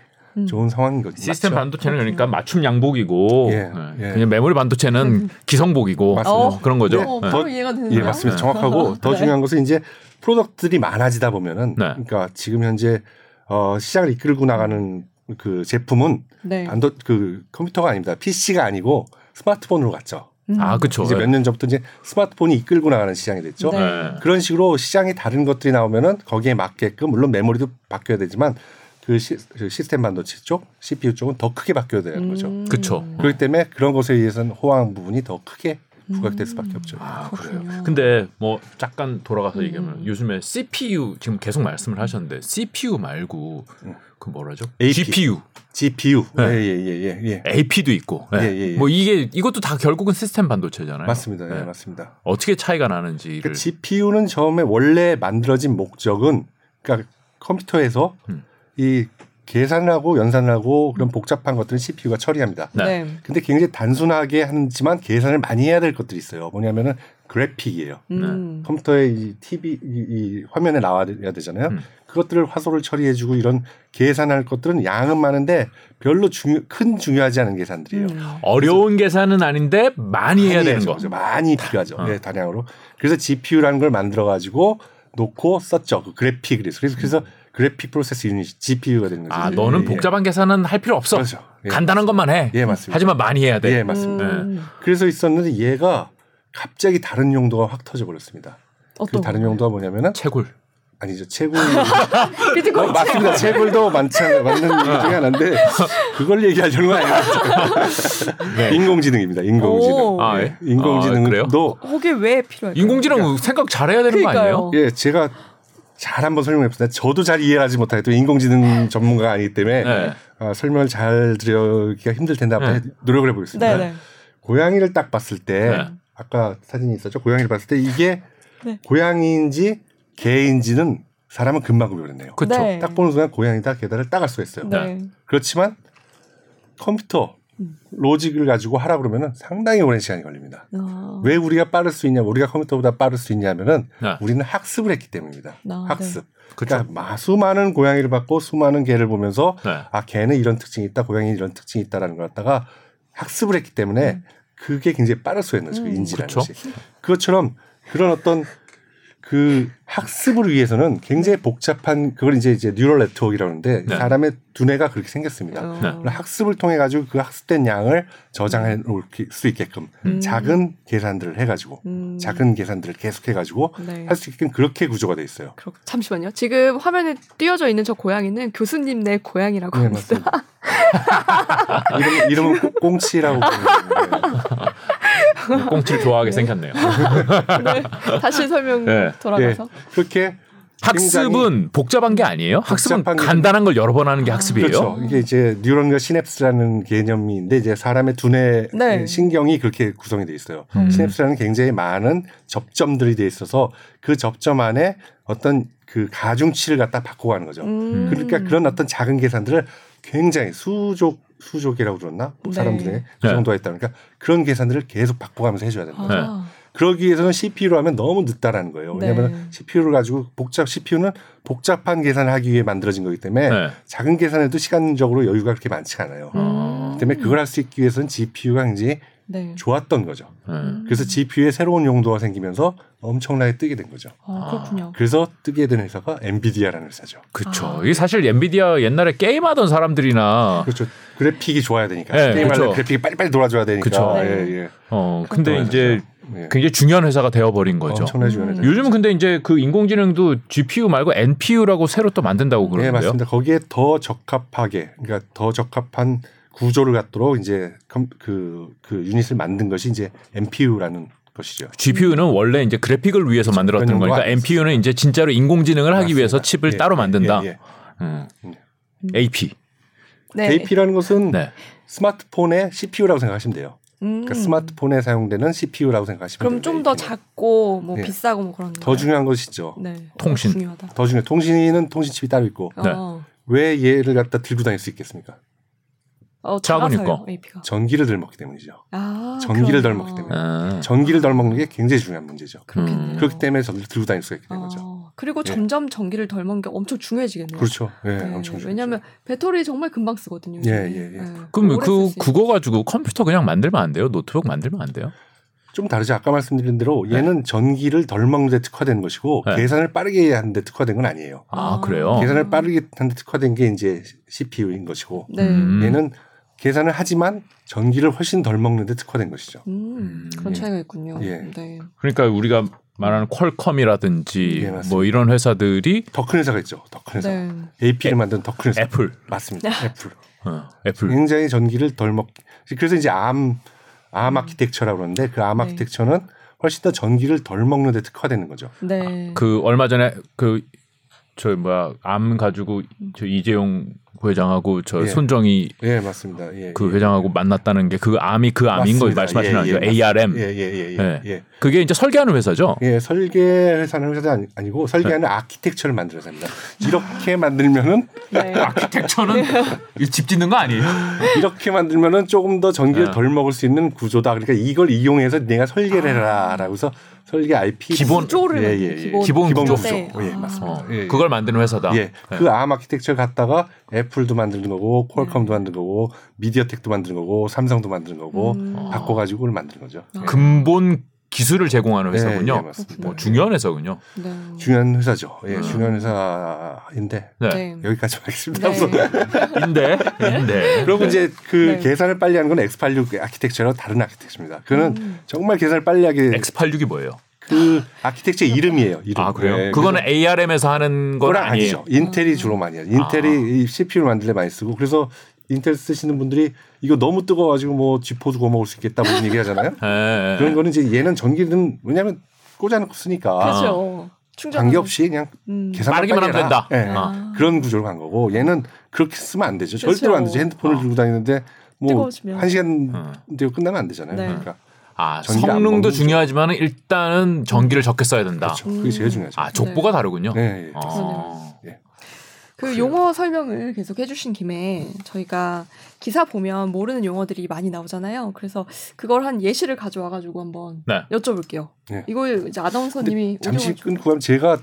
좋은 상황인 거죠. 시스템 맞죠? 반도체는 그러니까 맞춤 양복이고 그냥 메모리 반도체는 기성복이고 그런 거죠. 바로 이해가 되네요. 예, 맞습니다. 정확하고 더 중요한 것은 이제 프로덕트들이 많아지다 보면은 그러니까 지금 현재 시장을 이끌고 나가는 그 제품은 그 컴퓨터가 아닙니다. PC가 아니고 스마트폰으로 갔죠. 그렇죠. 이제 몇 년 전부터 이제 스마트폰이 이끌고 나가는 시장이 됐죠. 그런 식으로 시장이 다른 것들이 나오면은 거기에 맞게끔 물론 메모리도 바뀌어야 되지만 그 시스템 반도체 쪽, CPU 쪽은 더 크게 바뀌어야 되는 거죠. 그렇죠. 그렇기 때문에 그런 것에 의해서는 호황 부분이 더 크게 부각될 수밖에 없죠. 그래요. 근데 뭐 잠깐 돌아가서 얘기하면 요즘에 CPU 지금 계속 말씀을 하셨는데 CPU 말고 그 뭐라죠? AP. GPU. AP도 있고. 뭐 이것도 다 결국은 시스템 반도체잖아요. 맞습니다. 예, 맞습니다. 어떻게 차이가 나는지. 그러니까 GPU는 처음에 원래 만들어진 목적은 그러니까 컴퓨터에서 이 계산을 하고 연산을 하고 그런 복잡한 것들은 CPU가 처리합니다. 근데 굉장히 단순하게 하지만 계산을 많이 해야 될 것들이 있어요. 뭐냐면은 그래픽이에요. 컴퓨터의 이 TV 이 화면에 나와야 되잖아요. 그것들을 화소를 처리해주고 이런 계산할 것들은 양은 많은데 별로 중요하지 않은 계산들이에요. 어려운 계산은 아닌데 많이 해야 되는 거죠. 많이 필요하죠. 네, 다량으로. 그래서 GPU라는 걸 만들어 가지고 놓고 썼죠. 그 그래픽을. 그래서 그래픽 프로세스 유닛이 GPU가 되는 거죠. 아, 너는 복잡한 계산은 할 필요 없어. 그렇죠. 예, 간단한 것만 해. 예, 맞습니다. 하지만 많이 해야 돼. 예, 맞습니다. 그래서 있었는데 얘가 갑자기 다른 용도가 확 터져버렸습니다. 그 다른 용도가 뭐냐면은 채굴. 아니죠. 채굴. 맞습니다. 채굴도 맞는 것 중에 하나인데 그걸 얘기하려는 건 아니죠. 네. 인공지능입니다. 인공지능. 아, 예. 인공지능도. 그게 왜 필요해요? 인공지능 생각 잘해야 되는 그러니까요. 거 아니에요? 예, 제가 잘 한번 설명해봅니다. 저도 잘 이해하지 못하게 또 인공지능 전문가가 아니기 때문에 네. 설명을 잘 드리기가 힘들 텐데 한번 노력을 해보겠습니다. 네, 네. 고양이를 딱 봤을 때 아까 사진이 있었죠. 고양이를 봤을 때 이게 고양이인지 개인지는 사람은 금방 구별했네요. 그렇죠. 네. 딱 보는 순간 고양이다 개다를 딱 알 수가 있어요. 네. 그렇지만 컴퓨터 로직을 가지고 하라 그러면은 상당히 오랜 시간이 걸립니다. 왜 우리가 빠를 수 있냐, 우리가 컴퓨터보다 빠를 수 있냐면은 우리는 학습을 했기 때문입니다. 학습. 그렇죠. 그러니까 수많은 고양이를 봤고 수많은 개를 보면서 아 개는 이런 특징이 있다, 고양이는 이런 특징이 있다라는 걸 갖다가 학습을 했기 때문에 그게 굉장히 빠를 수 있는 거죠. 인지라는 것이. 그것처럼 그런 어떤 그 학습을 위해서는 굉장히 복잡한 그걸 이제 뉴럴 네트워크라고 하는데 사람의 두뇌가 그렇게 생겼습니다. 학습을 통해 가지고 그 학습된 양을 저장해 놓을 수 있게끔 작은 계산들을 해가지고 작은 계산들을 계속해 가지고 할 수 있게끔 그렇게 구조가 돼 있어요. 잠시만요. 지금 화면에 띄어져 있는 저 고양이는 교수님 내 고양이라고 합니다. 이름은 꽁치라고 부르는데 꽁치를 좋아하게 생겼네요. 네, 다시 설명 돌아가서 그렇게 학습은 복잡한 게 아니에요? 복잡한 학습은 간단한 걸 여러 번 하는 게 학습이에요? 그렇죠. 이게 이제 뉴런과 시냅스라는 개념인데 이제 사람의 두뇌 신경이 그렇게 구성이 돼 있어요. 시냅스라는 굉장히 많은 접점들이 돼 있어서 그 접점 안에 어떤 그 가중치를 갖다 바꿔가는 거죠. 그러니까 그런 어떤 작은 계산들을 굉장히 수족이라고 들었나? 사람들의 그 정도가 있다. 그러니까 그런 계산들을 계속 바꿔가면서 해줘야 되는 거죠. 그러기 위해서는 CPU로 하면 너무 늦다라는 거예요. 왜냐하면 CPU를 가지고 CPU는 복잡한 계산을 하기 위해 만들어진 거기 때문에 작은 계산에도 시간적으로 여유가 그렇게 많지가 않아요. 그 때문에 그걸 할 수 있기 위해서는 GPU가 굉장히 좋았던 거죠. 그래서 GPU에 새로운 용도가 생기면서 엄청나게 뜨게 된 거죠. 아, 그렇군요. 그래서 뜨게 된 회사가 엔비디아라는 회사죠. 그렇죠. 이게 사실 엔비디아 옛날에 게임하던 사람들이나 그렇죠. 그래픽이 좋아야 되니까 게임할 때 그래픽이 빨리빨리 돌아줘야 되니까. 그렇죠. 예, 예. 근데 이제 굉장히 중요한 회사가 되어버린 거죠. 엄청나게 중요한 회사. 요즘은 근데 이제 그 인공지능도 GPU 말고 NPU라고 새로 또 만든다고 그러는데요. 네, 맞습니다. 거기에 더 적합하게, 그러니까 더 적합한 구조를 갖도록 이제 그 유닛을 만든 것이 이제 NPU라는 것이죠. GPU는 원래 이제 그래픽을 위해서 만들었던 거니까 NPU는 이제 진짜로 인공지능을 하기 위해서 칩을 따로 만든다. AP. AP라는 것은 스마트폰의 CPU라고 생각하시면 돼요. 그러니까 스마트폰에 사용되는 CPU라고 생각하시면 그럼 됩니다. 그럼 좀 더 작고 뭐 비싸고 뭐 그런 더 중요한 것이죠. 통신. 더 중요해. 통신은 통신칩이 따로 있고 왜 얘를 갖다 들고 다닐 수 있겠습니까? 작으니까 전기를 덜 먹기 때문이죠. 전기를 덜 먹기 때문에 전기를 덜 먹는 게 굉장히 중요한 문제죠. 그렇기 때문에 전기를 들고 다닐 수가 있게 된 거죠. 그리고 점점 전기를 덜 먹는 게 엄청 중요해지겠네요. 그렇죠. 예, 네. 엄청 중요해요. 왜냐하면 배터리 정말 금방 쓰거든요. 예. 네. 그럼 그거 가지고 컴퓨터 그냥 만들면 안 돼요? 노트북 만들면 안 돼요? 좀 다르죠. 아까 말씀드린 대로 얘는 전기를 덜 먹는 데 특화된 것이고 계산을 빠르게 하는 데 특화된 건 아니에요. 아 그래요? 계산을 빠르게 하는 데 특화된 게 이제 CPU인 것이고 얘는 계산을 하지만 전기를 훨씬 덜 먹는 데 특화된 것이죠. 그런 차이가 있군요. 네. 그러니까 우리가 말하는 퀄컴이라든지 뭐 이런 회사들이 더 큰 회사가 있죠. 더 큰 회사. AP를 만든 더 큰 회사. 애플. 맞습니다. 애플. 애플. 굉장히 전기를 덜 먹. 그래서 이제 암 아키텍처라고 그러는데 그 암 아키텍처는 훨씬 더 전기를 덜 먹는 데 특화되는 거죠. 그 얼마 전에 암 가지고 저 이재용 회장하고 저 손정희 맞습니다. 그 회장하고 만났다는 게 그 암이 그 암인 거 말씀하시는 거죠. ARM. 그게 이제 설계하는 회사죠. 설계 회사는 회사가 아니고 설계하는 아키텍처를 만드는 회사입니다. 이렇게 만들면은 아키텍처는 집 짓는 거 아니에요. 이렇게 만들면은 조금 더 전기를 덜 먹을 수 있는 구조다. 그러니까 이걸 이용해서 내가 설계를 해라라고 해서 설계 IP 기본 구조를 기본 구조. 예, 맞습니다. 예. 그걸 만드는 회사다. 예. 예. 그 암 아키텍처를 갖다가 애플도 만드는 거고 퀄컴도 만드는 거고 미디어텍도 만드는 거고 삼성도 만드는 거고 바꿔 가지고를 만드는 거죠. 예. 근본 기술을 제공하는 회사군요. 네, 네, 맞습니다. 중요한 회사군요. 네. 중요한 회사죠. 예, 중요한 회사인데 네. 여기까지 하겠습니다. 인데. 그리고 이제 그 계산을 빨리 하는 건 X86 아키텍처랑 다른 아키텍처입니다. 그거는 정말 계산을 빨리 하게. X86이 뭐예요? 그 아키텍처 이름이에요. 이름. 아 그래요? 네, 그거는 ARM에서 하는 건 아니에요. 아니죠. 인텔이 주로 많이 해요. 인텔이 CPU를 만들 때 많이 쓰고 그래서. 인텔 쓰시는 분들이 이거 너무 뜨거워가지고 뭐 지포도 구워 먹을 수 있겠다 무슨 얘기하잖아요. 그런 거는 이제 얘는 전기는 왜냐하면 꽂아놓고 쓰니까 그렇죠. 관계 없이 그냥 계산 빠르기만 하면 된다. 네. 그런 구조로 간 거고 얘는 그렇게 쓰면 안 되죠. 그렇죠. 절대로 안 되죠. 핸드폰을 들고 다니는데 뭐 한 시간 되고 끝나면 안 되잖아요. 네. 그러니까. 성능도 중요하지만 일단은 전기를 적게 써야 된다. 그렇죠. 그게 제일 중요하죠. 족보가 다르군요. 네. 네. 그 용어 설명을 계속 해주신 김에 저희가 기사 보면 모르는 용어들이 많이 나오잖아요. 그래서 그걸 한 예시를 가져와가지고 한번 여쭤볼게요. 네. 이걸 이제 아나운서님이 잠시 끊고 가면 제가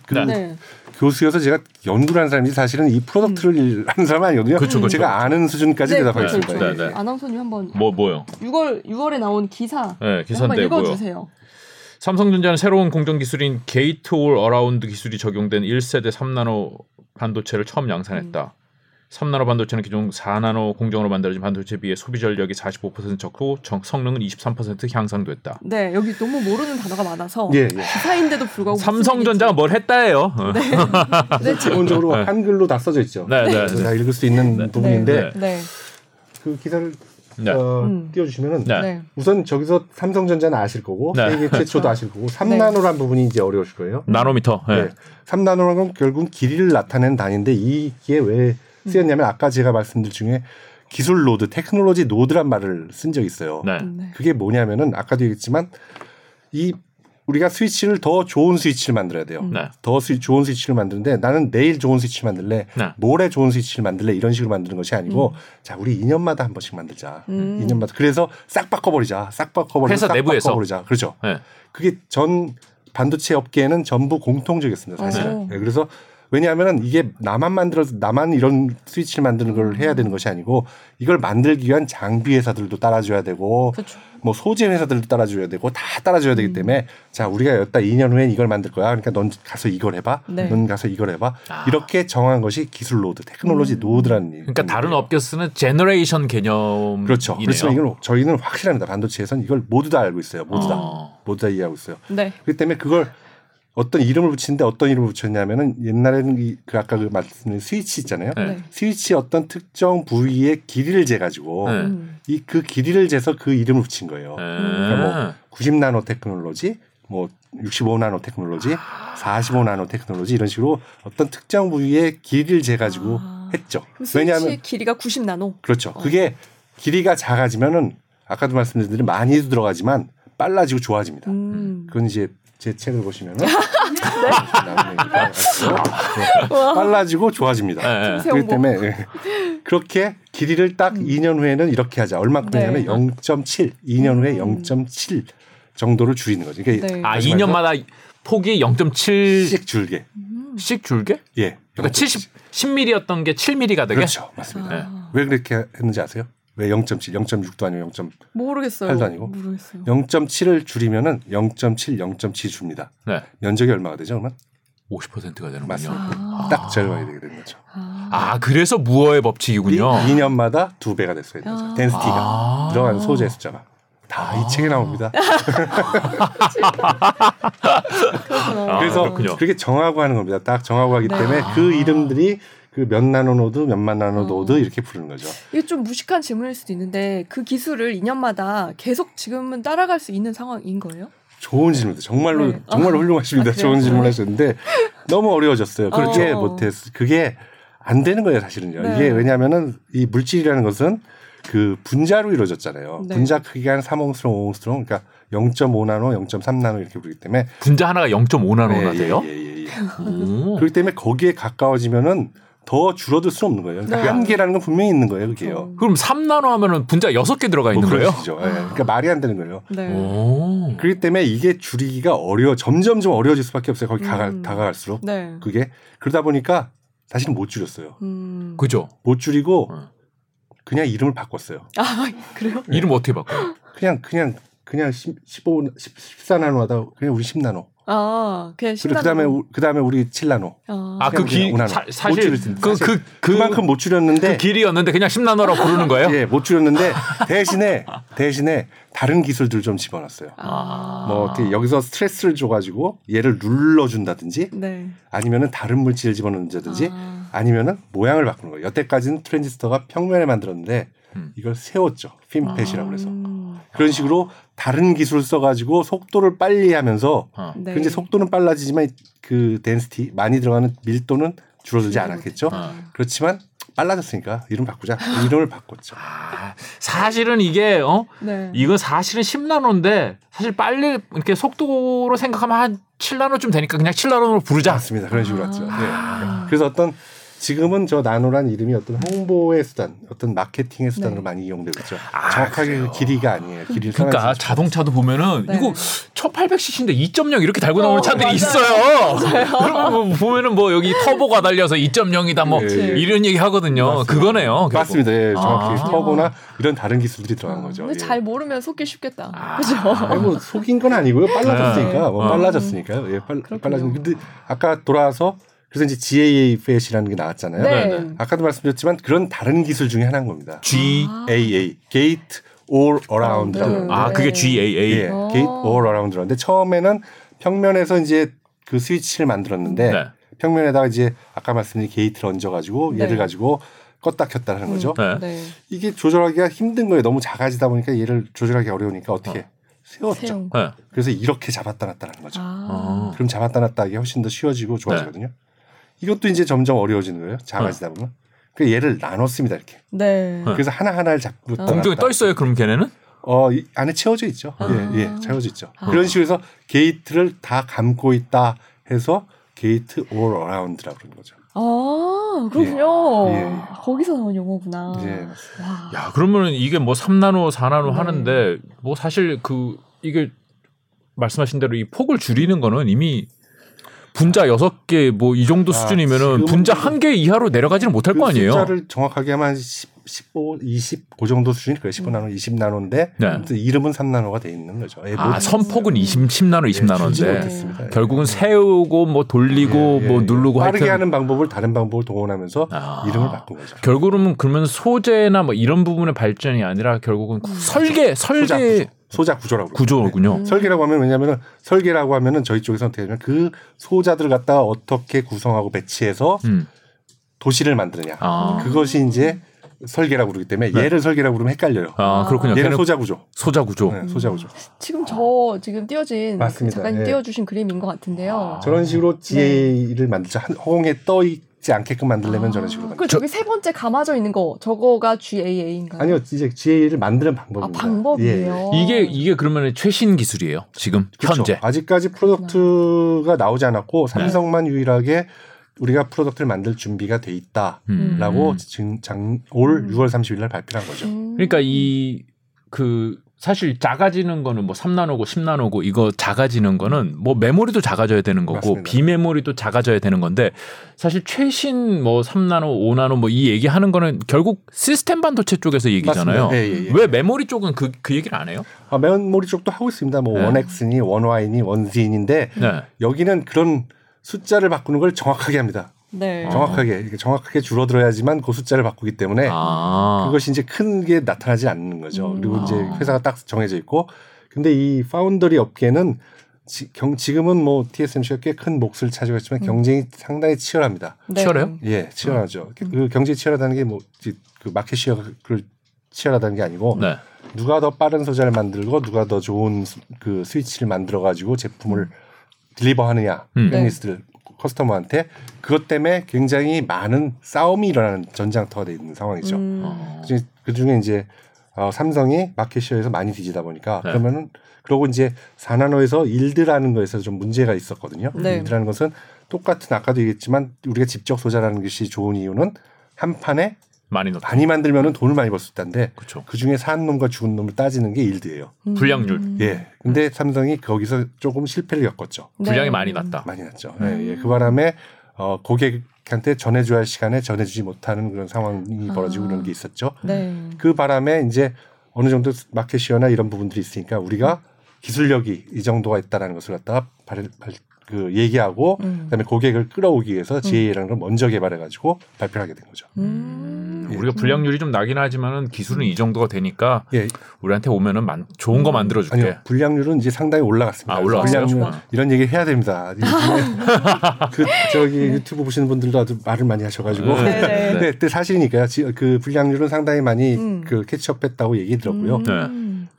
교수여서 제가 연구를 한 사람이 사실은 이 프로덕트를 하는 사람은 아니거든요. 그쵸. 제가 아는 수준까지 대답하겠습니다. 네. 아나운서님 한번 뭐요? 6월에 나온 기사 한번 읽어주세요. 삼성전자는 새로운 공정 기술인 게이트 올 어라운드 기술이 적용된 1세대 3나노 반도체를 처음 양산했다. 3나노 반도체는 기존 4나노 공정으로 만들어진 반도체에 비해 소비 전력이 45% 적고 성능은 23% 향상됐다. 네, 여기 너무 모르는 단어가 많아서 기사인데도 불구하고 삼성전자가 뭘 했다예요. 네. 기본적으로 한글로 다 써져 있죠. 다 읽을 수 있는 부분인데 그 기사를 띄워주시면은 우선 저기서 삼성전자는 아실 거고 세계 최초도 아실 거고 3나노란 부분이 이제 어려우실 거예요. 나노미터. 3나노란 건 결국 길이를 나타낸 단위인데 이게 왜 쓰였냐면 아까 제가 말씀드린 중에 기술 노드, 테크놀로지 노드란 말을 쓴 적이 있어요. 그게 뭐냐면은 아까도 얘기했지만 이 우리가 스위치를 더 좋은 스위치를 만들어야 돼요. 더 좋은 스위치를 만드는데 나는 내일 좋은 스위치를 만들래, 모레 좋은 스위치를 만들래 이런 식으로 만드는 것이 아니고 자 우리 2년마다 한 번씩 만들자. 2년마다. 그래서 싹 바꿔버리자. 싹 내부에서. 바꿔버리자. 그렇죠. 그게 전 반도체 업계에는 전부 공통적이었습니다. 사실은. 그래서 왜냐하면 이게 나만 이런 스위치를 만드는 걸 해야 되는 것이 아니고 이걸 만들기 위한 장비 회사들도 따라줘야 되고 그렇죠. 뭐 소재 회사들도 따라줘야 되고 다 따라줘야 되기 때문에 자 우리가 여기다 2년 후엔 이걸 만들 거야. 그러니까 넌 가서 이걸 해봐. 넌 가서 이걸 해봐. 이렇게 정한 것이 기술 노드, 테크놀로지 노드라는 그러니까 다른 업계 쓰는 제너레이션 개념이네요. 그렇죠. 그렇지만 이건 저희는 확실합니다. 반도체에서는 이걸 모두 다 알고 있어요. 모두 다 이해하고 있어요. 그렇기 때문에 그걸 어떤 이름을 붙이는데 어떤 이름을 붙였냐면은 옛날에는 그 아까 그 말씀드린 스위치 있잖아요. 스위치 어떤 특정 부위의 길이를 재가지고 이 그 길이를 재서 그 이름을 붙인 거예요. 그러니까 뭐 90나노 테크놀로지, 뭐 65나노 테크놀로지, 45나노 테크놀로지 이런 식으로 어떤 특정 부위의 길이를 재가지고 했죠. 왜냐하면 길이가 90나노. 그렇죠. 그게 길이가 작아지면은 아까도 말씀드린 많이도 들어가지만 빨라지고 좋아집니다. 그건 이제 제 책을 보시면은 빨라지고 좋아집니다. 그렇기 때문에 그렇게 길이를 딱 2년 후에는 이렇게 하자. 얼마큼이냐면 0.7, 2년 후에 0.7 정도를 줄이는 거죠. 그러니까 2년마다 폭이 0.7씩 줄게. 예. 그러니까 10mm였던 게 7mm가 되게. 그렇죠, 맞습니다. 왜 그렇게 했는지 아세요? 왜 0.7, 0.6도 아니고 0.8도 아니고 모르겠어요. 0.7을 줄이면은 0.7 줍니다. 면적이 얼마가 되죠? 그러면 50%가 되는 거죠. 맞습니다. 딱 절반이 되게 되는 거죠. 그래서 무어의 법칙이군요. 2년마다 2배가 됐어야 되는 거죠. 덴시티가 들어가는 소재 숫자가 다 이 책에 나옵니다. 그래서 그렇게 정하고 하는 겁니다. 딱 정하고 하기 때문에 그 이름들이 그 몇 나노 노드, 몇만 나노 노드 이렇게 부르는 거죠. 이게 좀 무식한 질문일 수도 있는데 그 기술을 2년마다 계속 지금은 따라갈 수 있는 상황인 거예요? 좋은 질문이에요. 정말로 훌륭하십니다. 좋은 질문하셨는데 너무 어려워졌어요. 그렇게 못했어. 그게 안 되는 거예요, 사실은요. 이게 왜냐하면은 이 물질이라는 것은 그 분자로 이루어졌잖아요. 분자 크기가 한 3옹스트롱, 5옹스트롱, 그러니까 0.5나노, 0.3나노 이렇게 부르기 때문에 분자 하나가 0.5나노나 돼요. 그렇기 때문에 거기에 가까워지면은 더 줄어들 수는 없는 거예요. 그러니까 한계라는 건 분명히 있는 거예요. 그게요. 그럼 3나노 하면은 분자 6개 들어가 있는 거예요? 그렇죠. 네. 그러니까 말이 안 되는 거예요. 네. 그렇기 때문에 이게 줄이기가 어려워. 점점 어려워질 수밖에 없어요. 거기 다가갈수록. 네. 그게. 그러다 보니까 사실은 못 줄였어요. 그죠. 못 줄이고 그냥 이름을 바꿨어요. 아, 그래요? 네. 이름 어떻게 바꿔요? 그냥 14나노 하다 그냥 우리 10나노. 아, 그냥 10나노. 그다음에 우리 7나노. 아, 그 길 사실 그만큼 못 줄였는데 그 길이었는데 그냥 10나노라고 부르는 거예요? 예, 못 줄였는데 대신에 다른 기술들 좀 집어넣었어요. 아. 뭐 어떻게 여기서 스트레스를 줘가지고 얘를 눌러준다든지, 네. 아니면은 다른 물질을 집어넣는다든지, 아니면은 모양을 바꾸는 거예요. 여태까지는 트랜지스터가 평면에 만들었는데 이걸 세웠죠. 핀팻이라고 해서. 그런 식으로 다른 기술을 써가지고 속도를 빨리 하면서, 네. 근데 속도는 빨라지지만 그 덴시티, 많이 들어가는 밀도는 줄어들지 않았겠죠. 그렇지만 빨라졌으니까 이름 바꾸자. 이름을 바꿨죠. 아, 사실은 이게 네. 이건 사실은 10나노인데 사실 빨리 이렇게 속도로 생각하면 한 7나노쯤 되니까 그냥 7나노로 부르자. 맞습니다. 그런 식으로 왔죠. 네. 그래서 어떤 지금은 저 나노란 이름이 어떤 홍보의 수단, 어떤 마케팅의 수단으로, 네. 많이 이용되고 있죠. 아, 정확하게 그래요. 길이가 아니에요. 길이를 그러니까 자동차도 보면은, 네. 이거 1800cc인데 2.0 이렇게 달고 나오는 차들이 맞아요. 있어요. 그러면 뭐 보면은 뭐 여기 터보가 달려서 2.0이다 뭐, 네. 이런 얘기 하거든요. 맞습니다. 그거네요. 맞습니다. 예, 정확히 터보나 이런 다른 기술들이 들어간 거죠. 근데 예. 잘 모르면 속기 쉽겠다. 그죠? 아니, 뭐 속인 건 아니고요. 빨라졌으니까, 네. 뭐 빨라졌으니까요. 예, 빨라진. 근데 아까 돌아와서. 그래서 이제 GAAFET이라는 게 나왔잖아요. 네네. 아까도 말씀드렸지만 그런 다른 기술 중에 하나인 겁니다. GAA, Gate All Around라는. 네. 아, 그게 GAA. 예, Gate All Around라는데 처음에는 평면에서 이제 그 스위치를 만들었는데, 네. 평면에다가 이제 아까 말씀드린 게이트를 얹어가지고, 네. 얘를 가지고 껐다 켰다 하는 거죠. 네. 이게 조절하기가 힘든 거예요. 너무 작아지다 보니까 얘를 조절하기 어려우니까 어떻게? 세웠죠. 네. 그래서 이렇게 잡았다 놨다 하는 거죠. 그럼 잡았다 놨다 하기 훨씬 더 쉬워지고 좋아지거든요. 네. 이것도 이제 점점 어려워지는 거예요. 작아지다 보면. 그 얘를 나눴습니다 이렇게. 네. 그래서 하나하나를 잡고. 공중에 떠 있어요. 그럼 걔네는? 이 안에 채워져 있죠. 예, 채워져 있죠. 그런 식으로 해서 게이트를 다 감고 있다 해서 게이트 올 어라운드라고 그러는 거죠. 아, 그렇군요. 예. 거기서 나온 용어구나. 예. 와. 야, 그러면 이게 뭐 3나노, 4나노 하는데 뭐 사실 그 이게 말씀하신 대로 이 폭을 줄이는 거는 이미 분자 6개 뭐 이 정도 수준이면은 분자 1개 이하로 내려가지는 못할 거 아니에요. 분자를 정확하게 하면 15, 20 그 정도 수준일 거예요. 15나노, 20나노인데, 네. 이름은 3나노가 돼 있는 거죠. 선폭은 20나노, 20나노인데 결국은 세우고 뭐 돌리고 뭐 누르고 빠르게 하여튼. 하는 방법을 다른 방법을 동원하면서 이름을 바꾼 거죠. 결국은 그러면 소재나 뭐 이런 부분의 발전이 아니라 결국은 설계 소자 구조라고. 구조군요. 네. 설계라고 하면, 왜냐하면 설계라고 하면은 저희 쪽에서는 어떻게 되면 그 소자들을 갖다가 어떻게 구성하고 배치해서 도시를 만드느냐. 그것이 이제 설계라고 그러기 때문에, 네. 얘를 설계라고 그러면 헷갈려요. 아, 그렇군요. 얘는 소자 구조. 소자 구조. 네, 소자 구조. 지금 지금 띄워진 작가님, 네. 띄워주신 그림인 것 같은데요. 저런 식으로 GA를 만들자. 허공에 떠 있지 않게끔 만들려면 저런 식으로. 그 저기 세 번째 감아져 있는 거 저거가 GAA인가요? 아니요, 이제 GAA를 만드는 방법입니다. 아, 방법이에요. 예. 이게 그러면 최신 기술이에요. 지금 그렇죠. 현재. 아직까지 프로덕트가 나오지 않았고 삼성만, 네. 유일하게. 우리가 프로덕트를 만들 준비가 돼 있다라고 지금 올 6월 30일 날 발표한 거죠. 그러니까 사실 작아지는 거는 뭐 3나노고 10나노고 이거 작아지는 거는 뭐 메모리도 작아져야 되는 거고, 맞습니다. 비메모리도 작아져야 되는 건데 사실 최신 뭐 3나노, 5나노 뭐 이 얘기하는 거는 결국 시스템 반도체 쪽에서 얘기잖아요. 네, 예, 예. 왜 메모리 쪽은 그 얘기를 안 해요? 아, 메모리 쪽도 하고 있습니다. 뭐 1X니 1Y니 1Z인데 여기는 그런 숫자를 바꾸는 걸 정확하게 합니다. 네. 정확하게 줄어들어야지만 그 숫자를 바꾸기 때문에 그것이 이제 큰 게 나타나지 않는 거죠. 그리고 이제 회사가 딱 정해져 있고, 근데 이 파운더리 업계는 지금은 뭐 TSMC가 꽤 큰 몫을 차지하고 있지만 경쟁이 상당히 치열합니다. 네. 치열해요? 예, 치열하죠. 그 경쟁이 치열하다는 게 뭐 그 마켓시어를 치열하다는 게 아니고, 네. 누가 더 빠른 소재를 만들고 누가 더 좋은 그 스위치를 만들어 가지고 제품을 딜리버 하느냐, 팬리스트를 커스터머한테. 그것 때문에 굉장히 많은 싸움이 일어나는 전장터가 되어 있는 상황이죠. 그중에 이제 삼성이 마켓시어에서 많이 뒤지다 보니까, 네. 그러면은 그러고 이제 4나노에서 일드라는 거에서 좀 문제가 있었거든요. 일드라는 것은 똑같은 아까도 얘기했지만 우리가 직접 소자라는 것이 좋은 이유는 한 판에 많이 만들면은 돈을 많이 벌 수 있다는데 그 중에 사는 놈과 죽은 놈을 따지는 게 일드예요. 불량률. 예. 근데 삼성이 거기서 조금 실패를 겪었죠. 네. 불량이 많이 났다. 많이 났죠. 예, 예. 그 바람에 고객한테 전해줘야 할 시간에 전해주지 못하는 그런 상황이 벌어지고 그런 게 있었죠. 네. 그 바람에 이제 어느 정도 마켓시어나 이런 부분들이 있으니까 우리가 기술력이 이 정도가 있다라는 것을 갖다가 얘기하고 그다음에 고객을 끌어오기 위해서 GA라는 걸 먼저 개발해가지고 발표하게 된 거죠. 예. 우리가 불량률이 좀 나긴 하지만은 기술은 이 정도가 되니까 예. 우리한테 오면은 좋은 거 만들어줄게. 아니요, 불량률은 이제 상당히 올라갔습니다. 아, 불량률 이런 얘기 해야 됩니다. 그 저기 유튜브 보시는 분들도 아주 말을 많이 하셔가지고 근데 사실이니까요. 그 불량률은 상당히 많이 그 캐치업했다고 얘기 들었고요.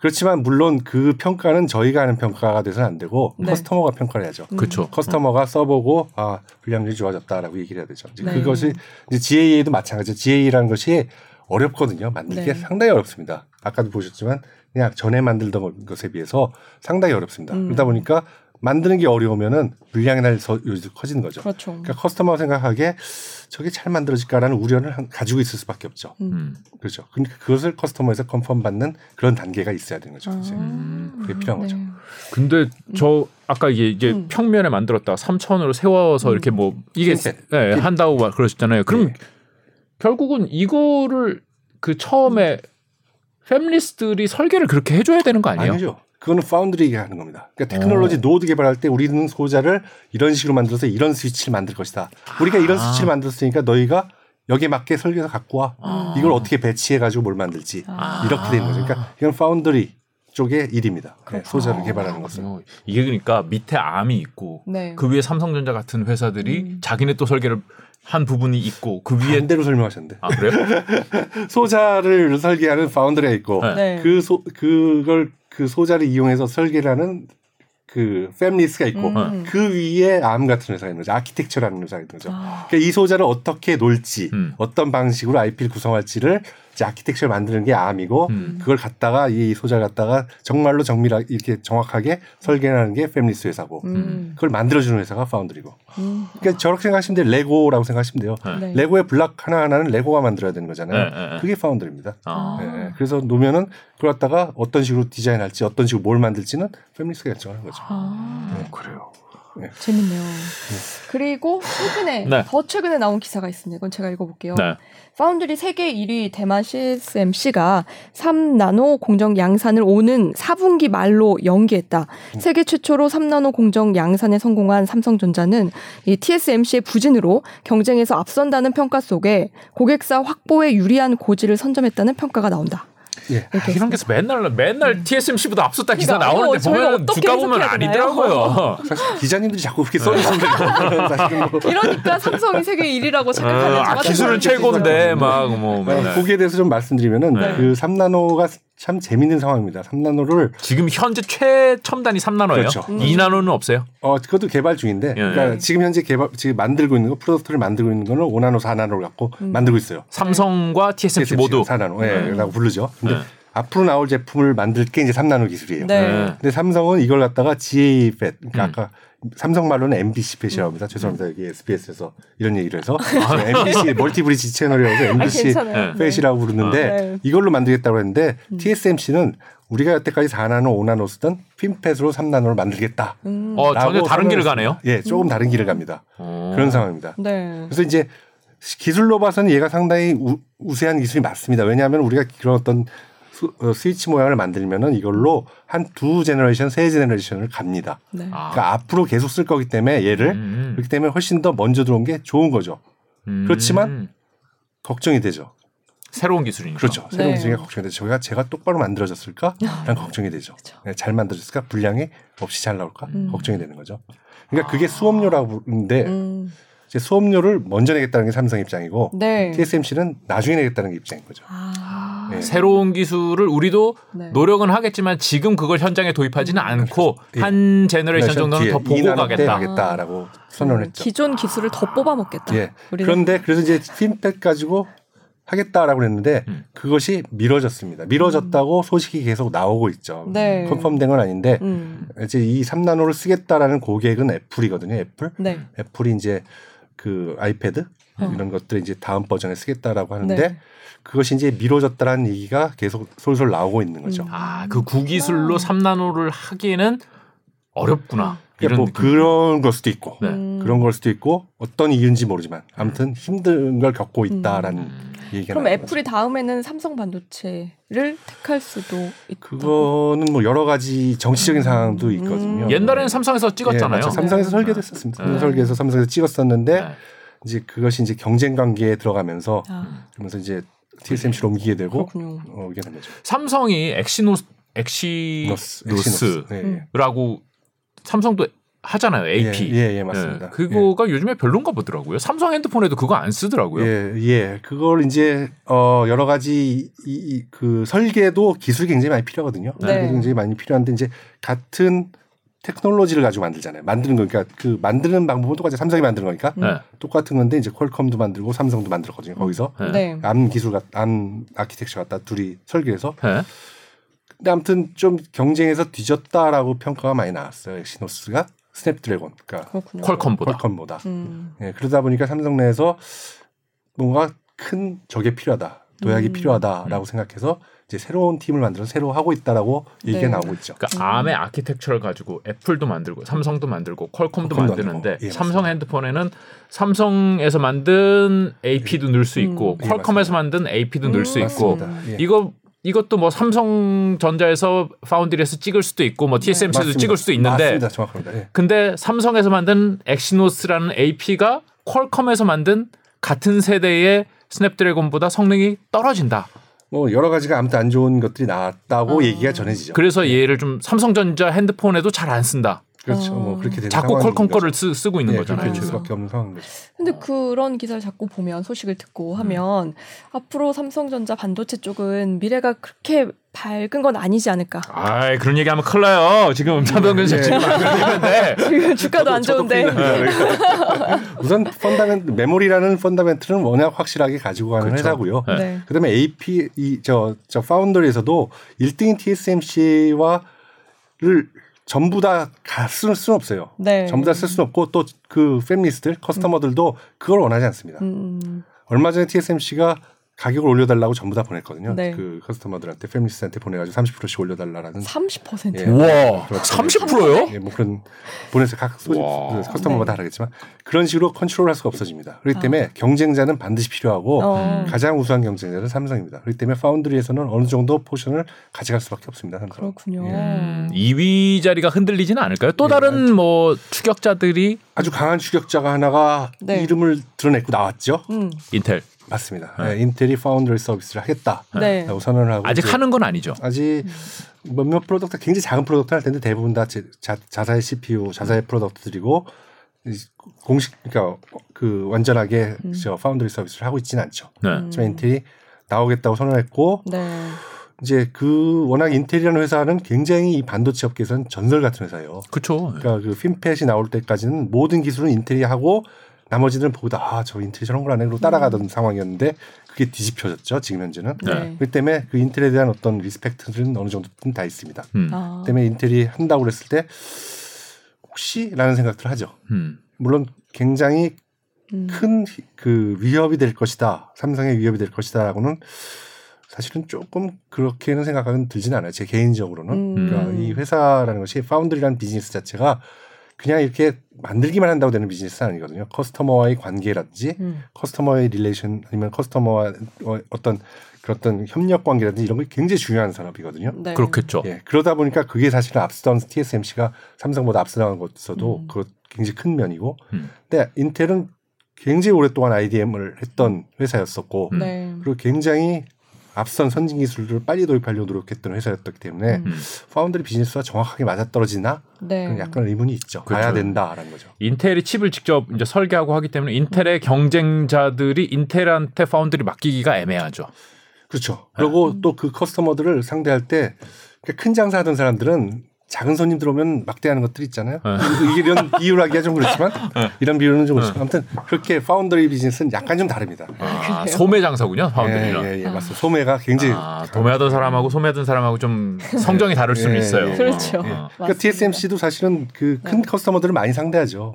그렇지만 물론 그 평가는 저희가 하는 평가가 돼서는 안 되고 커스터머가 평가를 해야죠. 그렇죠. 커스터머가 써보고 아 불량률이 좋아졌다라고 얘기를 해야 되죠. 이제 그것이 이제 GA도 마찬가지죠. GA라는 것이 어렵거든요. 만들기 상당히 어렵습니다. 아까도 보셨지만 그냥 전에 만들던 것에 비해서 상당히 어렵습니다. 그러다 보니까 만드는 게 어려우면은 물량이 커지는 거죠. 그렇죠. 그러니까 커스터머가 생각하기에 저게 잘 만들어질까라는 우려를 가지고 있을 수밖에 없죠. 그렇죠. 그러니까 그것을 커스터머에서 컨펌 받는 그런 단계가 있어야 되는 거죠. 이제. 그게 필요한 거죠. 근데 저 아까 이게 평면에 만들었다 3차원으로 세워서 이렇게 뭐 이게 한다고 그러셨잖아요. 그럼 결국은 이거를 그 처음에 팹리스들이 설계를 그렇게 해줘야 되는 거 아니에요? 아니죠. 그거는 파운드리가 하는 겁니다. 그러니까 테크놀로지 노드 개발할 때 우리는 소자를 이런 식으로 만들어서 이런 스위치를 만들 것이다. 우리가 이런 스위치를 만들었으니까 너희가 여기에 맞게 설계해서 갖고 와. 이걸 어떻게 배치해가지고 뭘 만들지. 이렇게 되는 거죠. 그러니까 이건 파운드리 쪽의 일입니다. 네, 소자를 개발하는 것은. 이게 그러니까 밑에 암이 있고 그 위에 삼성전자 같은 회사들이 자기네 또 설계를 한 부분이 있고 그 위에 반대로 설명하셨는데. 아 그래요? 소자를 설계하는 파운드리가 있고 그걸 소자를 이용해서 설계를 하는 그 팹리스가 있고 그 위에 암 같은 회사가 있는 거죠. 아키텍처라는 회사가 있는 거죠. 그러니까 이 소자를 어떻게 놓을지 어떤 방식으로 IP를 구성할지를 이제 아키텍처를 만드는 게 암이고 그걸 갖다가 이 소자를 갖다가 정말로 정밀하게 이렇게 정확하게 설계하는 게 팹리스 회사고 그걸 만들어주는 회사가 파운드리고 그러니까 저렇게 생각하시면 돼요. 레고라고 생각하시면 돼요. 네. 레고의 블락 하나하나는 레고가 만들어야 되는 거잖아요. 그게 파운드리입니다. 네. 그래서 놓으면은 그걸 갖다가 어떤 식으로 디자인할지 어떤 식으로 뭘 만들지는 팹리스가 결정하는 거죠. 네. 그래요. 네. 재밌네요. 그리고 최근에 더 최근에 나온 기사가 있습니다. 이건 제가 읽어볼게요. 파운드리 세계 1위 대만 TSMC가 3나노 공정 양산을 오는 4분기 말로 연기했다. 세계 최초로 3나노 공정 양산에 성공한 삼성전자는 이 TSMC의 부진으로 경쟁에서 앞선다는 평가 속에 고객사 확보에 유리한 고지를 선점했다는 평가가 나온다. 예. 이런 게서 맨날 TSMC보다 앞섰다 기사 나오는데 보면 듣다 보면 아니더라고요. 사실 기자님들이 자꾸 그렇게 써주시는데 이러니까 삼성이 세계 1위라고 착각하는 기술은 최고인데 막뭐 거기에 대해서 좀 말씀드리면은 그 3나노가 참 재밌는 상황입니다. 3나노를 지금 현재 최첨단이 3나노예요. 그렇죠. 2나노는 없어요. 그것도 개발 중인데 그러니까 지금 현재 지금 만들고 있는 거 프로덕트를 만들고 있는 거는 5나노, 4나노를 갖고 만들고 있어요. 삼성과 TSMC 모두 4나노라고 부르죠. 근데 앞으로 나올 제품을 만들 게 이제 3나노 기술이에요. 근데 삼성은 이걸 갖다가 GA 팻 그러니까 아까 삼성 말로는 MBC 팻이라고 합니다. 죄송합니다. 여기 SBS에서 이런 얘기를 해서 MBC 멀티브리지 채널이라서 MBC 팻이라고 부르는데 이걸로 만들겠다고 했는데 TSMC는 우리가 여태까지 4나노, 5나노 쓰던 핀팻으로 3나노를 만들겠다. 전혀 다른 길을 가네요. 예, 조금 다른 길을 갑니다. 그런 상황입니다. 그래서 이제 기술로 봐서는 얘가 상당히 우세한 기술이 맞습니다. 왜냐하면 우리가 그런 어떤 스위치 모양을 만들면은 이걸로 한 2제너레이션, 3제너레이션을 갑니다. 그러니까 앞으로 계속 쓸 거기 때문에 얘를 그렇기 때문에 훨씬 더 먼저 들어온 게 좋은 거죠. 그렇지만 걱정이 되죠. 새로운 기술이니까. 그렇죠. 새로운 기술이 걱정이 되죠. 제가 똑바로 만들어졌을까? 라는 걱정이 되죠. 그렇죠. 잘 만들어졌을까? 분량이 없이 잘 나올까? 걱정이 되는 거죠. 그러니까 그게 수업료라고 부르는데 수업료를 먼저 내겠다는 게 삼성 입장이고 TSMC는 나중에 내겠다는 게 입장인 거죠. 새로운 기술을 우리도 노력은 하겠지만 지금 그걸 현장에 도입하지는 않고 한 제너레이션 정도는 더 보고 가겠다라고 선언했죠. 기존 기술을 더 뽑아먹겠다. 그런데 그래서 이제 핀팻 가지고 하겠다라고 했는데 그것이 미뤄졌습니다. 미뤄졌다고 소식이 계속 나오고 있죠. 네. 컨펌된 건 아닌데 이제 이 3나노를 쓰겠다라는 고객은 애플이거든요. 애플. 네. 애플이 이제 그 아이패드 이런 것들을 이제 다음 버전에 쓰겠다라고 하는데 네. 그것이 이제 미뤄졌다라는 얘기가 계속 솔솔 나오고 있는 거죠. 아, 그 구기술로 3나노를 하기에는 어렵구나. 그러니까 뭐 그런 걸 수도 있고, 네. 그런 걸 수도 있고 어떤 이유인지 모르지만 아무튼 힘든 걸 겪고 있다라는 얘기가. 그럼 애플이 거죠. 다음에는 삼성 반도체를 택할 수도 있다. 그거는 뭐 여러 가지 정치적인 상황도 있거든요. 옛날에는 삼성에서 찍었잖아요. 네, 삼성에서 설계됐었습니다. 네. 설계해서 삼성에서 찍었었는데 네. 이제 그것이 이제 경쟁 관계에 들어가면서 그러면서 이제 TSMC로 옮기게 되고 이게 된 거죠. 삼성이 엑시노스라고 삼성도 하잖아요. AP. 예, 맞습니다. 예, 그거가 예. 요즘에 별론가 보더라고요. 삼성 핸드폰에도 그거 안 쓰더라고요. 예. 그걸 이제 여러 가지 그 설계도 기술이 굉장히 많이 필요하거든요. 네. 굉장히 많이 필요한데 이제 같은 테크놀로지를 가지고 만들잖아요. 만드는 거니까 그 만드는 방법은 똑같이 삼성이 만드는 거니까 똑같은 건데 이제 퀄컴도 만들고 삼성도 만들었거든요. 거기서 암 기술 암 아키텍처 갖다 둘이 설계해서 근데 아무튼 좀 경쟁에서 뒤졌다라고 평가가 많이 나왔어요. 엑시노스가 스냅드래곤, 그러니까 퀄컴보다. 네, 그러다 보니까 삼성 내에서 뭔가 큰 적이 필요하다, 도약이 필요하다라고 생각해서 이제 새로운 팀을 만들어서 새로 하고 있다라고 얘기가 나오고 있죠. 그러니까 암의 아키텍처를 가지고 애플도 만들고 삼성도 만들고 퀄컴도 만드는데 예, 삼성 핸드폰에는 삼성에서 만든 AP도 넣을 수 있고 퀄컴에서 만든 AP도 넣을 수 있고 이것도 뭐 삼성전자에서 파운드리에서 찍을 수도 있고 뭐 TSMC에서 찍을 수도 있는데 맞습니다. 정확합니다. 예. 근데 삼성에서 만든 엑시노스라는 AP가 퀄컴에서 만든 같은 세대의 스냅드래곤보다 성능이 떨어진다. 뭐 여러 가지가 아무튼 안 좋은 것들이 나왔다고 얘기가 전해지죠. 그래서 얘를 좀 삼성전자 핸드폰에도 잘 안 쓴다. 그렇죠. 뭐 그렇게 되는 자꾸 퀄컴 거를 쓰고 있는 거잖아요. 그렇게 될 수밖에 없는 상황인 거죠. 근데 그런 기사를 자꾸 보면 소식을 듣고 하면 앞으로 삼성전자 반도체 쪽은 미래가 그렇게 밝은 건 아니지 않을까. 아, 그런 얘기하면 큰일 나요. 지금 삼성전자 지금 주가도 안 좋은데. 우선 메모리라는 펀더멘트는 워낙 확실하게 가지고 가는 회사고요. 네. 그다음에 AP 저 파운더리에서도 1등인 TSMC와를 전부 다 쓸 수는 없어요. 네. 전부 다 쓸 수는 없고 또 그 팬리스트들, 커스터머들도 그걸 원하지 않습니다. 얼마 전에 TSMC가 가격을 올려달라고 전부 다 보냈거든요. 네. 그 커스터머들한테, 팬리스트한테 보내가지고 30%씩 올려달라는. 30%요? 예, 우와, 그렇죠. 30%요? 예, 뭐 그런 보내서 각 소집 커스터머마다 다르겠지만 그런 식으로 컨트롤할 수가 없어집니다. 그렇기 때문에 경쟁자는 반드시 필요하고 가장 우수한 경쟁자는 삼성입니다. 그렇기 때문에 파운드리에서는 어느 정도 포션을 가져갈 수밖에 없습니다. 삼성. 그렇군요. 2위 자리가 흔들리지는 않을까요? 또 다른 뭐 추격자들이 아주 강한 추격자가 하나가 이름을 드러냈고 나왔죠. 인텔. 맞습니다. 네, 인텔이 파운드리 서비스를 하겠다라고 선언을 하고 아직 하는 건 아니죠. 아직 몇몇 프로덕트 굉장히 작은 프로덕트 할 텐데 대부분 다 자사의 CPU, 자사의 프로덕트들이고 공식 그러니까 그 완전하게 저 파운드리 서비스를 하고 있지는 않죠. 하지만 인텔이 나오겠다고 선언했고 이제 그 워낙 인텔이라는 회사는 굉장히 이 반도체 업계에서는 전설 같은 회사예요. 그렇죠. 그러니까 그 핀팻이 나올 때까지는 모든 기술은 인텔이 하고. 나머지들은 보다 저 인텔이 저런 걸 안 해 그러고 따라가던 상황이었는데 그게 뒤집혀졌죠. 지금 현재는. 그렇기 때문에 그 인텔에 대한 어떤 리스펙트는 어느 정도는 다 있습니다. 그 때문에 인텔이 한다고 그랬을 때 혹시라는 생각들을 하죠. 물론 굉장히 큰 그 위협이 될 것이다. 삼성의 위협이 될 것이다 라고는 사실은 조금 그렇게는 생각은 들지는 않아요. 제 개인적으로는. 그러니까 이 회사라는 것이 파운드리라는 비즈니스 자체가 그냥 이렇게 만들기만 한다고 되는 비즈니스는 아니거든요. 커스터머와의 관계라든지 커스터머의 릴레이션 아니면 커스터머와 어떤 협력 관계라든지 이런 게 굉장히 중요한 산업이거든요. 네. 그렇겠죠. 예, 그러다 보니까 그게 사실은 앞서던 TSMC가 삼성보다 앞서나간 것에서도 그것 굉장히 큰 면이고 근데 인텔은 굉장히 오랫동안 IDM을 했던 회사였었고 그리고 굉장히 앞선 선진 기술들을 빨리 도입하려고 노력했던 회사였기 때문에 파운드리 비즈니스와 정확하게 맞아떨어지나 약간 의문이 있죠. 그렇죠. 가야 된다라는 거죠. 인텔이 칩을 직접 이제 설계하고 하기 때문에 인텔의 경쟁자들이 인텔한테 파운드리 맡기기가 애매하죠. 그렇죠. 그리고 또 그 커스터머들을 상대할 때 큰 장사하던 사람들은 작은 손님 들어오면 막대하는 것들 있잖아요. 이런 비유를 하기가 좀 그렇지만 이런 비유는 좀 그렇지만 아무튼 그렇게 파운드리 비즈니스는 약간 좀 다릅니다. 아, 소매 장사군요. 파운드리랑. 예, 예, 예, 맞습니다. 소매가 굉장히 도매하던 사람하고 소매하던 사람하고 좀 성정이 다를 수는 있어요. 예, 예. 그렇죠. 그러니까 TSMC도 사실은 그 큰 커스터머들을 많이 상대하죠.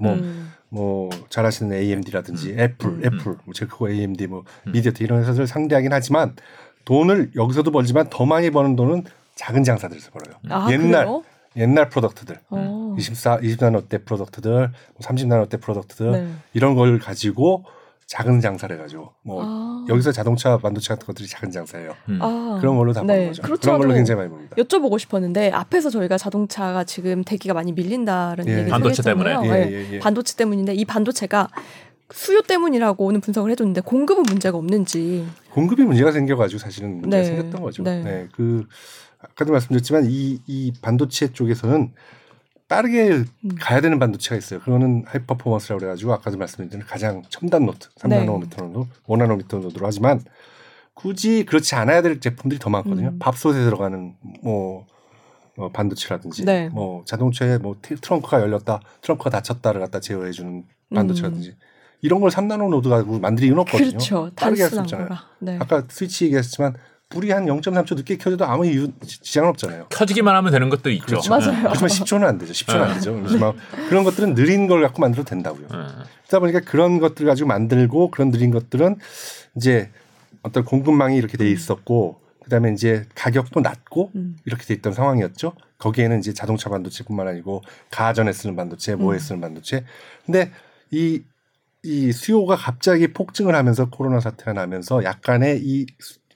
뭐 잘하시는 AMD라든지 애플, 뭐 제크고 AMD, 뭐 미디어텍 이런 회사들을 상대하긴 하지만 돈을 여기서도 벌지만 더 많이 버는 돈은 작은 장사들에서 벌어요. 아, 옛날 프로덕트들 20나노 때 프로덕트들 30나노 때 프로덕트들 이런 걸 가지고 작은 장사를 해가지고 뭐 여기서 자동차 반도체 같은 것들이 작은 장사예요. 그런 걸로 다 보는 거죠. 그렇죠. 그런 걸로 굉장히 많이 봅니다. 여쭤보고 싶었는데 앞에서 저희가 자동차가 지금 대기가 많이 밀린다는 얘기를 반도체 했잖아요. 때문에 반도체 때문인데 이 반도체가 수요 때문이라고 오늘 분석을 해줬는데 공급은 문제가 없는지. 공급이 문제가 생겨가지고 사실은 문제가 생겼던 거죠. 네, 그 아까도 말씀드렸지만 이 반도체 쪽에서는 빠르게 가야 되는 반도체가 있어요. 그거는 하이퍼포먼스라고 그래가지고 아까도 말씀드린 가장 첨단 노드 3나노미터 노드 5나노미터 노드로 하지만 굳이 그렇지 않아야 될 제품들이 더 많거든요. 밥솥에 들어가는 뭐 반도체라든지 뭐 자동차에 뭐 트렁크가 열렸다 트렁크가 닫혔다를 갖다 제어해주는 반도체라든지 이런 걸 3나노 노드 가지고 만들 이유는 없거든요. 그렇죠. 빠르게 할 수 없잖아요. 아까 스위치 얘기했지만 불이 한 0.3초 늦게 켜져도 아무 지장은 없잖아요. 켜지기만 하면 되는 것도 있죠. 그렇죠. 맞아요. 그렇지만 10초는 안 되죠. 그렇지만 그런 것들은 느린 걸 갖고 만들어도 된다고요. 그러다 보니까 그런 것들 가지고 만들고 그런 느린 것들은 이제 어떤 공급망이 이렇게 돼 있었고 그다음에 이제 가격도 낮고 이렇게 돼 있던 상황이었죠. 거기에는 이제 자동차 반도체뿐만 아니고 가전에 쓰는 반도체, 뭐에 쓰는 반도체. 근데 이 수요가 갑자기 폭증을 하면서 코로나 사태가 나면서 약간의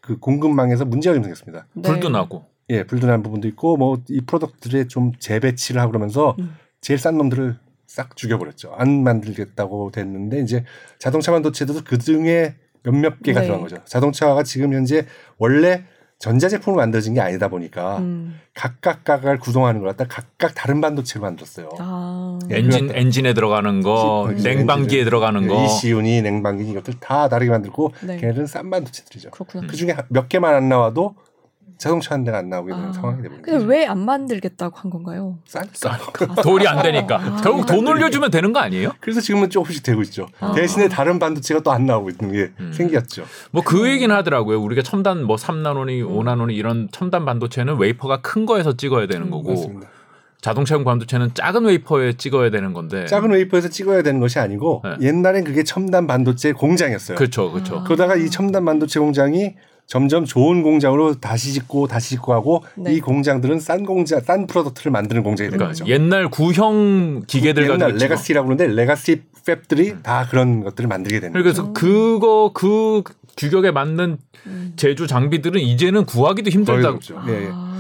그 공급망에서 문제가 좀 생겼습니다. 불도 나고. 예, 불도 난 부분도 있고 뭐 이 프로덕트들의 좀 재배치를 하고 그러면서 제일 싼 놈들을 싹 죽여버렸죠. 안 만들겠다고 됐는데 이제 자동차 반도체도 그 중에 몇몇 개가 들어간 거죠. 자동차가 지금 현재 원래 전자제품으로 만들어진 게 아니다 보니까 각각을 구동하는 걸 갖다 각각 다른 반도체로 만들었어요. 아. 엔진에 들어가는 거, 냉방기에 들어가는 거. ECU니 냉방기니 이것들 다 다르게 만들고 걔네들은 싼 반도체들이죠. 그렇구나. 그중에 몇 개만 안 나와도 자동차 한 대가 안 나오게 되는 상황이 됩니다. 근데 왜 안 만들겠다고 한 건가요? 싸니까. 돈이 안 되니까. 결국 돈 올려주면 되는 거 아니에요? 그래서 지금은 조금씩 되고 있죠. 대신에 다른 반도체가 또 안 나오고 있는 게 생겼죠. 뭐 그 얘기는 하더라고요. 우리가 첨단 뭐 3나노니 5나노니 이런 첨단 반도체는 웨이퍼가 큰 거에서 찍어야 되는 거고 자동차용 반도체는 작은 웨이퍼에 찍어야 되는 건데 작은 웨이퍼에서 찍어야 되는 것이 아니고 옛날엔 그게 첨단 반도체 공장이었어요. 그렇죠. 그러다가 이 첨단 반도체 공장이 점점 좋은 공장으로 다시 짓고 하고 이 공장들은 싼 프로덕트를 만드는 공장이 되는 거죠. 옛날 구형 기계들 옛날 레가시라고 그러는데 레가시 팹들이 다 그런 것들을 만들게 되는 거죠. 그래서 그거 그 규격에 맞는 제조 장비들은 이제는 구하기도 힘들다고.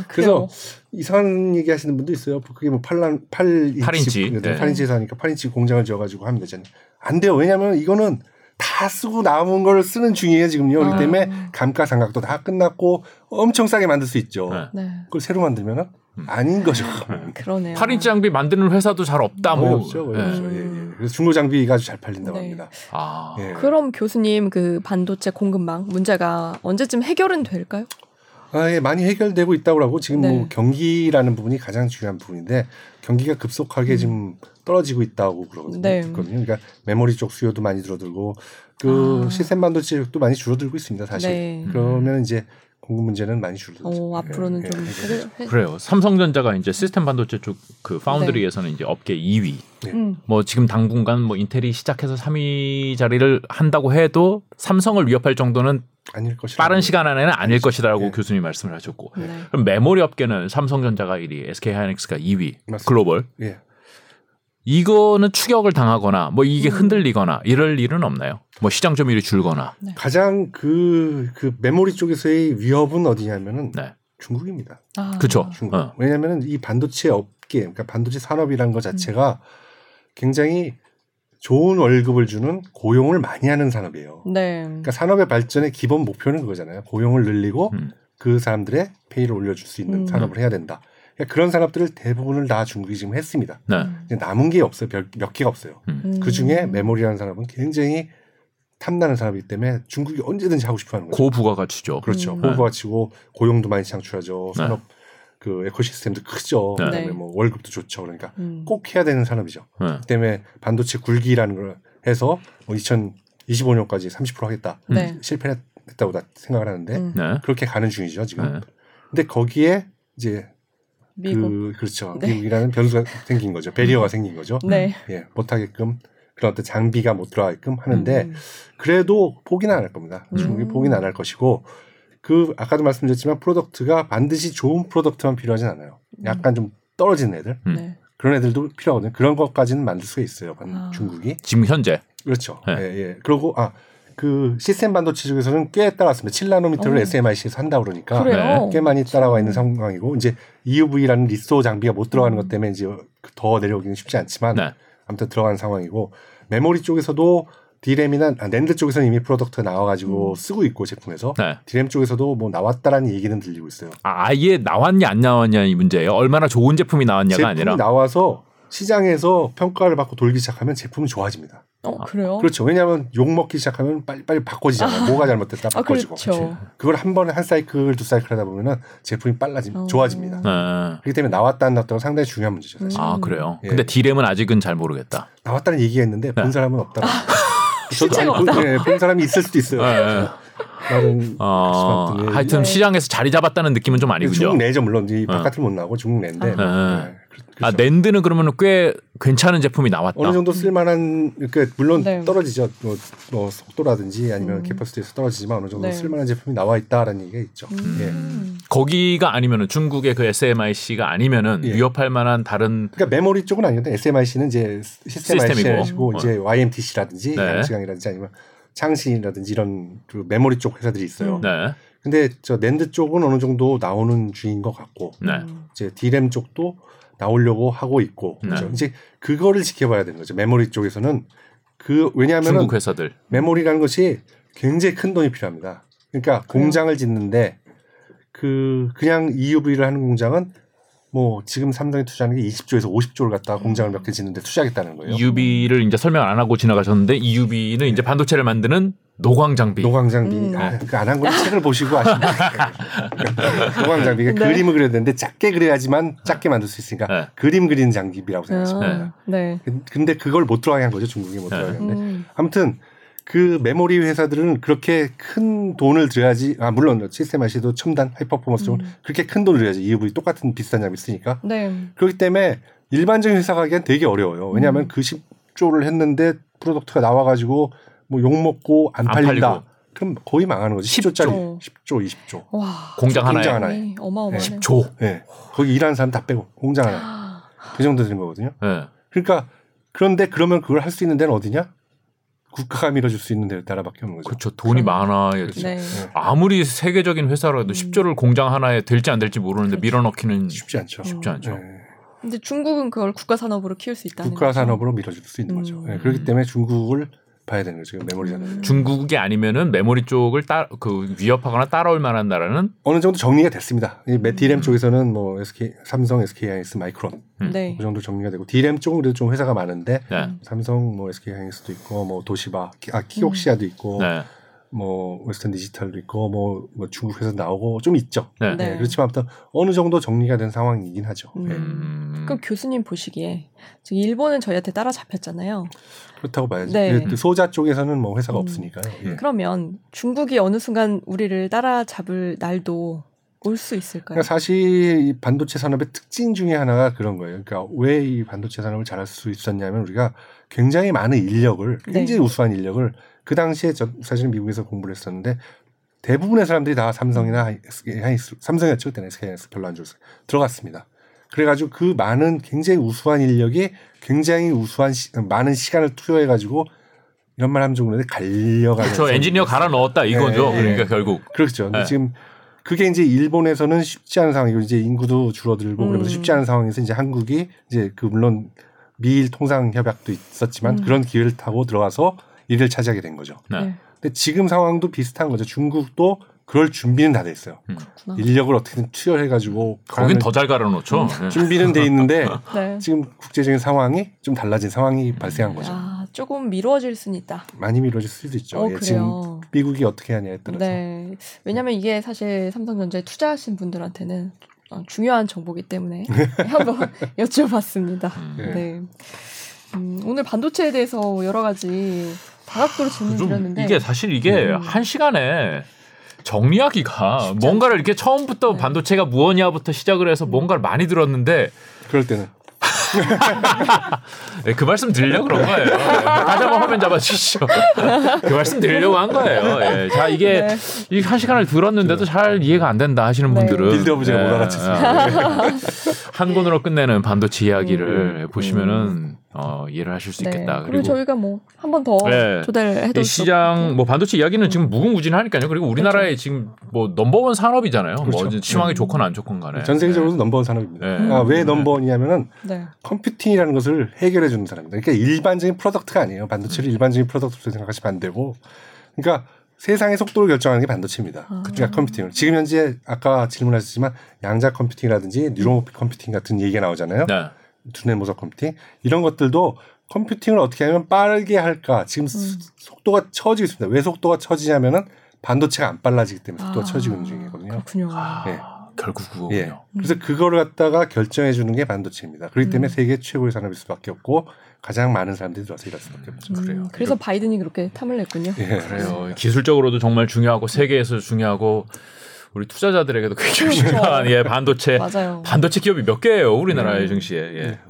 그래서 이상한 얘기 하시는 분도 있어요. 그게 뭐 8인치에서 하니까 8인치 공장을 지어가지고 하면 되잖아요. 안 돼요. 왜냐하면 이거는 다 쓰고 남은 걸 쓰는 중이에요 지금요. 그렇기 때문에 감가상각도 다 끝났고 엄청 싸게 만들 수 있죠. 그걸 새로 만들면 아닌 거죠. 그러네요. 8인치 장비 만드는 회사도 잘 없다. 어렵죠. 예. 그래서 중고 장비가 아주 잘 팔린다고 합니다. 그럼 교수님 그 반도체 공급망 문제가 언제쯤 해결은 될까요? 많이 해결되고 있다고 하고 지금 뭐 경기라는 부분이 가장 중요한 부분인데 경기가 급속하게 지금 떨어지고 있다고 그러거든요. 그러니까 메모리 쪽 수요도 많이 줄어들고 그 시스템 반도체도 많이 줄어들고 있습니다. 사실 그러면 이제 공급 문제는 많이 줄어들죠. 앞으로는 좀 그래요. 삼성전자가 이제 시스템 반도체 쪽 그 파운드리에서는 이제 업계 2위. 뭐 지금 당분간 뭐 인텔이 시작해서 3위 자리를 한다고 해도 삼성을 위협할 정도는 아닐 것이다. 빠른 시간 안에는 아닐 것이다라고 교수님 말씀을 하셨고 그럼 메모리 업계는 삼성전자가 1위, SK하이닉스가 2위 맞습니다. 글로벌. 이거는 추격을 당하거나 뭐 이게 흔들리거나 이럴 일은 없나요? 뭐 시장 점유율이 줄거나. 가장 그 메모리 쪽에서의 위협은 어디냐면은 중국입니다. 그렇죠. 중국. 왜냐하면은 이 반도체 업계, 그러니까 반도체 산업이라는 것 자체가 굉장히 좋은 월급을 주는 고용을 많이 하는 산업이에요. 그러니까 산업의 발전의 기본 목표는 그거잖아요. 고용을 늘리고 그 사람들의 페이를 올려줄 수 있는 산업을 해야 된다. 그러니까 그런 산업들을 대부분을 다 중국이 지금 했습니다. 이제 남은 게 없어요. 몇 개가 없어요. 그중에 메모리라는 산업은 굉장히 탐나는 산업이기 때문에 중국이 언제든지 하고 싶어하는 거죠. 고부가가치죠. 그렇죠. 고부가치고 고용도 많이 창출하죠. 산업 그 에코시스템도 크죠. 네. 그다음에 뭐 월급도 좋죠. 그러니까 꼭 해야 되는 산업이죠. 네. 그 때문에 반도체 굴기라는 걸 해서 뭐 2025년까지 30% 하겠다. 실패했다고 생각을 하는데 네. 그렇게 가는 중이죠 지금. 네. 근데 거기에 이제 미국. 그렇죠. 네. 미국이라는 변수가 생긴 거죠. 배리어가 생긴 거죠. 네. 예, 못하게끔 그런 어떤 장비가 못 들어가게끔 하는데 그래도 포기는 안 할 겁니다. 중국이 포기는 안 할 것이고 그 아까도 말씀드렸지만 프로덕트가 반드시 좋은 프로덕트만 필요하진 않아요. 약간 좀 떨어진 애들 그런 애들도 필요하거든요. 그런 것까지는 만들 수가 있어요. 중국이 지금 현재 그렇죠. 네. 예, 예. 그리고 그 시스템 반도체 쪽에서는 꽤 따라왔습니다. 7나노미터를 SMIC에서 한다 그러니까 그래요? 꽤 많이 따라와 있는 상황이고 이제 EUV라는 리소 장비가 못 들어가는 것 때문에 이제 더 내려오기는 쉽지 않지만 네. 아무튼 들어간 상황이고 메모리 쪽에서도 DRAM이나 낸드 쪽에서는 이미 프로덕트 나와가지고 쓰고 있고 제품에서 네. DRAM 쪽에서도 뭐 나왔다라는 얘기는 들리고 있어요. 아예 나왔냐 안 나왔냐 이 문제예요. 얼마나 좋은 제품이 나왔냐가 제품이 아니라 나와서 시장에서 평가를 받고 돌기 시작하면 제품이 좋아집니다. 그래요? 그렇죠. 왜냐하면 욕먹기 시작하면 빨리 바꿔지잖아요. 뭐가 잘못됐다 바꿔지고. 그렇죠. 그걸 한 번에 한 사이클, 두 사이클 하다 보면 제품이 좋아집니다. 그렇기 때문에 나왔다 안 나왔다가 상당히 중요한 문제죠. 사실. 아, 그래요? 예. 근데 디램은 아직은 잘 모르겠다. 나왔다는 얘기가 있는데 본 사람은 없다라고. 실체가 없다. 본 사람이 있을 수도 있어요. 네. 하여튼 시장에서 자리 잡았다는 느낌은 좀 아니군요. 중국 내죠. 물론 바깥을 못 나오고 중국 내인데 그렇죠. 아 낸드는 그러면 꽤 괜찮은 제품이 나왔다. 어느 정도 쓸만한 그러니까 물론 네. 떨어지죠. 뭐 속도라든지 아니면 캐퍼시티에서 떨어지지만 어느 정도 네. 쓸만한 제품이 나와 있다라는 얘기가 있죠. 예. 거기가 아니면은 중국의 그 SMIC가 아니면은 예. 위협할 만한 다른. 그러니까 메모리 쪽은 아니거든요. SMIC는 이제 시스템이고 이제 YMTC라든지 양쯔강이라든지 네. 아니면 창신이라든지 이런 그 메모리 쪽 회사들이 있어요. 네. 근데 저 낸드 쪽은 어느 정도 나오는 중인 것 같고 네. 이제 DRAM 쪽도 나오려고 하고 있고 그렇죠? 네. 이제 그거를 지켜봐야 되는 거죠. 메모리 쪽에서는 왜냐하면 중국 회사들 메모리라는 것이 굉장히 큰 돈이 필요합니다. 그러니까 공장을 짓는데 그냥 EUV를 하는 공장은 뭐 지금 삼성이 투자하는 게 20조에서 50조를 갖다가 공장을 몇 개 짓는데 투자하겠다는 거예요. EUV를 이제 설명 안 하고 지나가셨는데 EUV는 이제 반도체를 만드는 노광장비. 안 한 건 책을 보시고 아시는 거예요. 노광장비가 네. 그림을 그려야 되는데 작게 그려야지만 작게 만들 수 있으니까 네. 그림 그리는 장비라고 생각하십니다. 네. 근데 그걸 못 들어가게 한 거죠. 중국이 못 들어가게 했는데. 아무튼 그 메모리 회사들은 그렇게 큰 돈을 들여야지 물론 시스템 IC도 첨단 하이퍼포먼스 쪽은 그렇게 큰 돈을 들여야지 EUV 똑같은 비싼 장비 쓰니까 네. 그렇기 때문에 일반적인 회사가 하기엔 되게 어려워요. 왜냐하면 그 10조를 했는데 프로덕트가 나와가지고 뭐 욕먹고 안 팔린다. 그럼 거의 망하는 거지. 10조짜리. 10조, 20조. 와, 공장 하나에. 어마어마해. 10조. 네. 거기 일하는 사람 다 빼고 공장 하나. 그 정도 되는 거거든요. 네. 그러니까 그러면 그걸 할 수 있는 데는 어디냐? 국가가 밀어줄 수 있는 데는 나라밖에 없는 거죠. 그렇죠. 돈이 많아야지. 네. 아무리 세계적인 회사라도 10조를 공장 하나에 될지 안 될지 모르는데 그렇죠. 밀어넣기는 쉽지 않죠. 네. 근데 중국은 그걸 국가 산업으로 키울 수 있다는 국가 산업으로 밀어줄 수 있는 거죠. 네. 그렇기 때문에 중국을 봐야 되는 거죠. 메모리잖아요. 중국이 아니면은 메모리 쪽을 위협하거나 따라올 만한 나라는 어느 정도 정리가 됐습니다. 이 DRAM 쪽에서는 뭐 삼성, SK하이닉스, 마이크론 그 정도 정리가 되고 DRAM 쪽은 그래도 좀 회사가 많은데 삼성, 뭐 SK하이닉스도 있고 뭐 도시바, 키옥시아도 있고 뭐 웨스턴 디지털도 있고 뭐 중국 회사 나오고 좀 있죠. 네. 그렇지만 아무튼 어느 정도 정리가 된 상황이긴 하죠. 그럼 교수님 보시기에 지금 일본은 저희한테 따라잡혔잖아요. 그렇다고 봐야죠. 네. 소자 쪽에서는 뭐 회사가 없으니까요. 예. 그러면 중국이 어느 순간 우리를 따라잡을 날도 올 수 있을까요? 그러니까 사실 이 반도체 산업의 특징 중에 하나가 그런 거예요. 그러니까 왜 이 반도체 산업을 잘할 수 있었냐면 우리가 굉장히 많은 인력을 굉장히 우수한 인력을 그 당시에 사실은 미국에서 공부를 했었는데 대부분의 사람들이 다 삼성이나 삼성이었죠. 그때는 SK하이닉스 별로 안 좋았어요. 들어갔습니다. 그래가지고 그 많은 굉장히 우수한 인력이 굉장히 우수한 많은 시간을 투여해가지고 이런 말 하면 좀 그런데 갈려가지고 그렇죠. 엔지니어 갈아 넣었다 이거죠. 그러니까 결국 그렇죠. 근데 지금 그게 이제 일본에서는 쉽지 않은 상황이고 이제 인구도 줄어들고 그러면서 쉽지 않은 상황에서 이제 한국이 이제 물론 미일 통상 협약도 있었지만 그런 기회를 타고 들어가서 이를 차지하게 된 거죠. 근데 지금 상황도 비슷한 거죠. 중국도 그럴 준비는 다 돼 있어요. 인력을 어떻게든 투여해가지고 거긴 더 잘 갈아놓죠. 준비는 돼 있는데 지금 국제적인 상황이 좀 달라진 상황이 발생한 거죠. 조금 미뤄질 수는 있다. 많이 미뤄질 수도 있죠. 예, 지금 미국이 어떻게 하냐에 따라서. 네. 왜냐하면 이게 사실 삼성전자에 투자하신 분들한테는 중요한 정보이기 때문에 한번 여쭤봤습니다. 네. 오늘 반도체에 대해서 여러 가지 다각도로 질문드렸는데 이게 사실 이게 한 시간에 정리하기가 뭔가를 이렇게 처음부터 반도체가 무엇이냐부터 시작을 해서 뭔가를 많이 들었는데 그럴 때는 네, 그 말씀 드리려고 그런 거예요. 가자면 화면 잡아주시죠. 그 말씀 드리려고 한 거예요. 예. 자, 이게 네. 이 한 시간을 들었는데도 잘 이해가 안 된다 하시는 네. 분들은 빌드업을 제가 못 알아챘습니다. 한 권으로 끝내는 반도체 이야기를 보시면은 이해를 하실 수 있겠다. 그리고 저희가 뭐 한 번 더 초대해도 시장 뭐 반도체 이야기는 지금 무궁무진하니까요. 그리고 우리나라의 지금 뭐 넘버원 산업이잖아요. 뭐 시황이 좋건 안 좋건 간에 전 세계적으로도 넘버원 산업입니다. 왜 넘버원이냐면은 컴퓨팅이라는 것을 해결해 주는 사람입니다. 그러니까 일반적인 프로덕트가 아니에요. 반도체를 일반적인 프로덕트로 생각하시면 안 되고, 그러니까 세상의 속도를 결정하는 게 반도체입니다. 그러니까 컴퓨팅을 지금 현재 아까 질문하셨지만 양자 컴퓨팅이라든지 뉴로모픽 컴퓨팅 같은 얘기가 나오잖아요. 두뇌 모석 컴퓨팅 이런 것들도 컴퓨팅을 어떻게 하면 빠르게 할까. 지금 속도가 처지고 있습니다. 왜 속도가 처지냐면은 반도체가 안 빨라지기 때문에 속도가 처지고 있는 중이거든요. 그렇군요. 네. 결국 그거군요. 예. 그래서 그거를 갖다가 결정해 주는 게 반도체입니다. 그렇기 때문에 세계 최고의 산업일 수밖에 없고 가장 많은 사람들이 들어서 일할 수밖에 없죠. 그래요. 그래서 바이든이 그렇게 탐을 냈군요. 예. 그래요. 기술적으로도 정말 중요하고 세계에서 중요하고 우리 투자자들에게도 굉장히 중요한 예, 반도체 맞아요. 반도체 기업이 몇 개예요 우리나라의 증시에.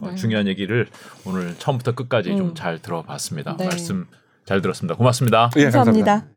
예. 중요한 얘기를 오늘 처음부터 끝까지 좀 잘 들어봤습니다. 말씀 잘 들었습니다. 고맙습니다. 예, 감사합니다. 감사합니다.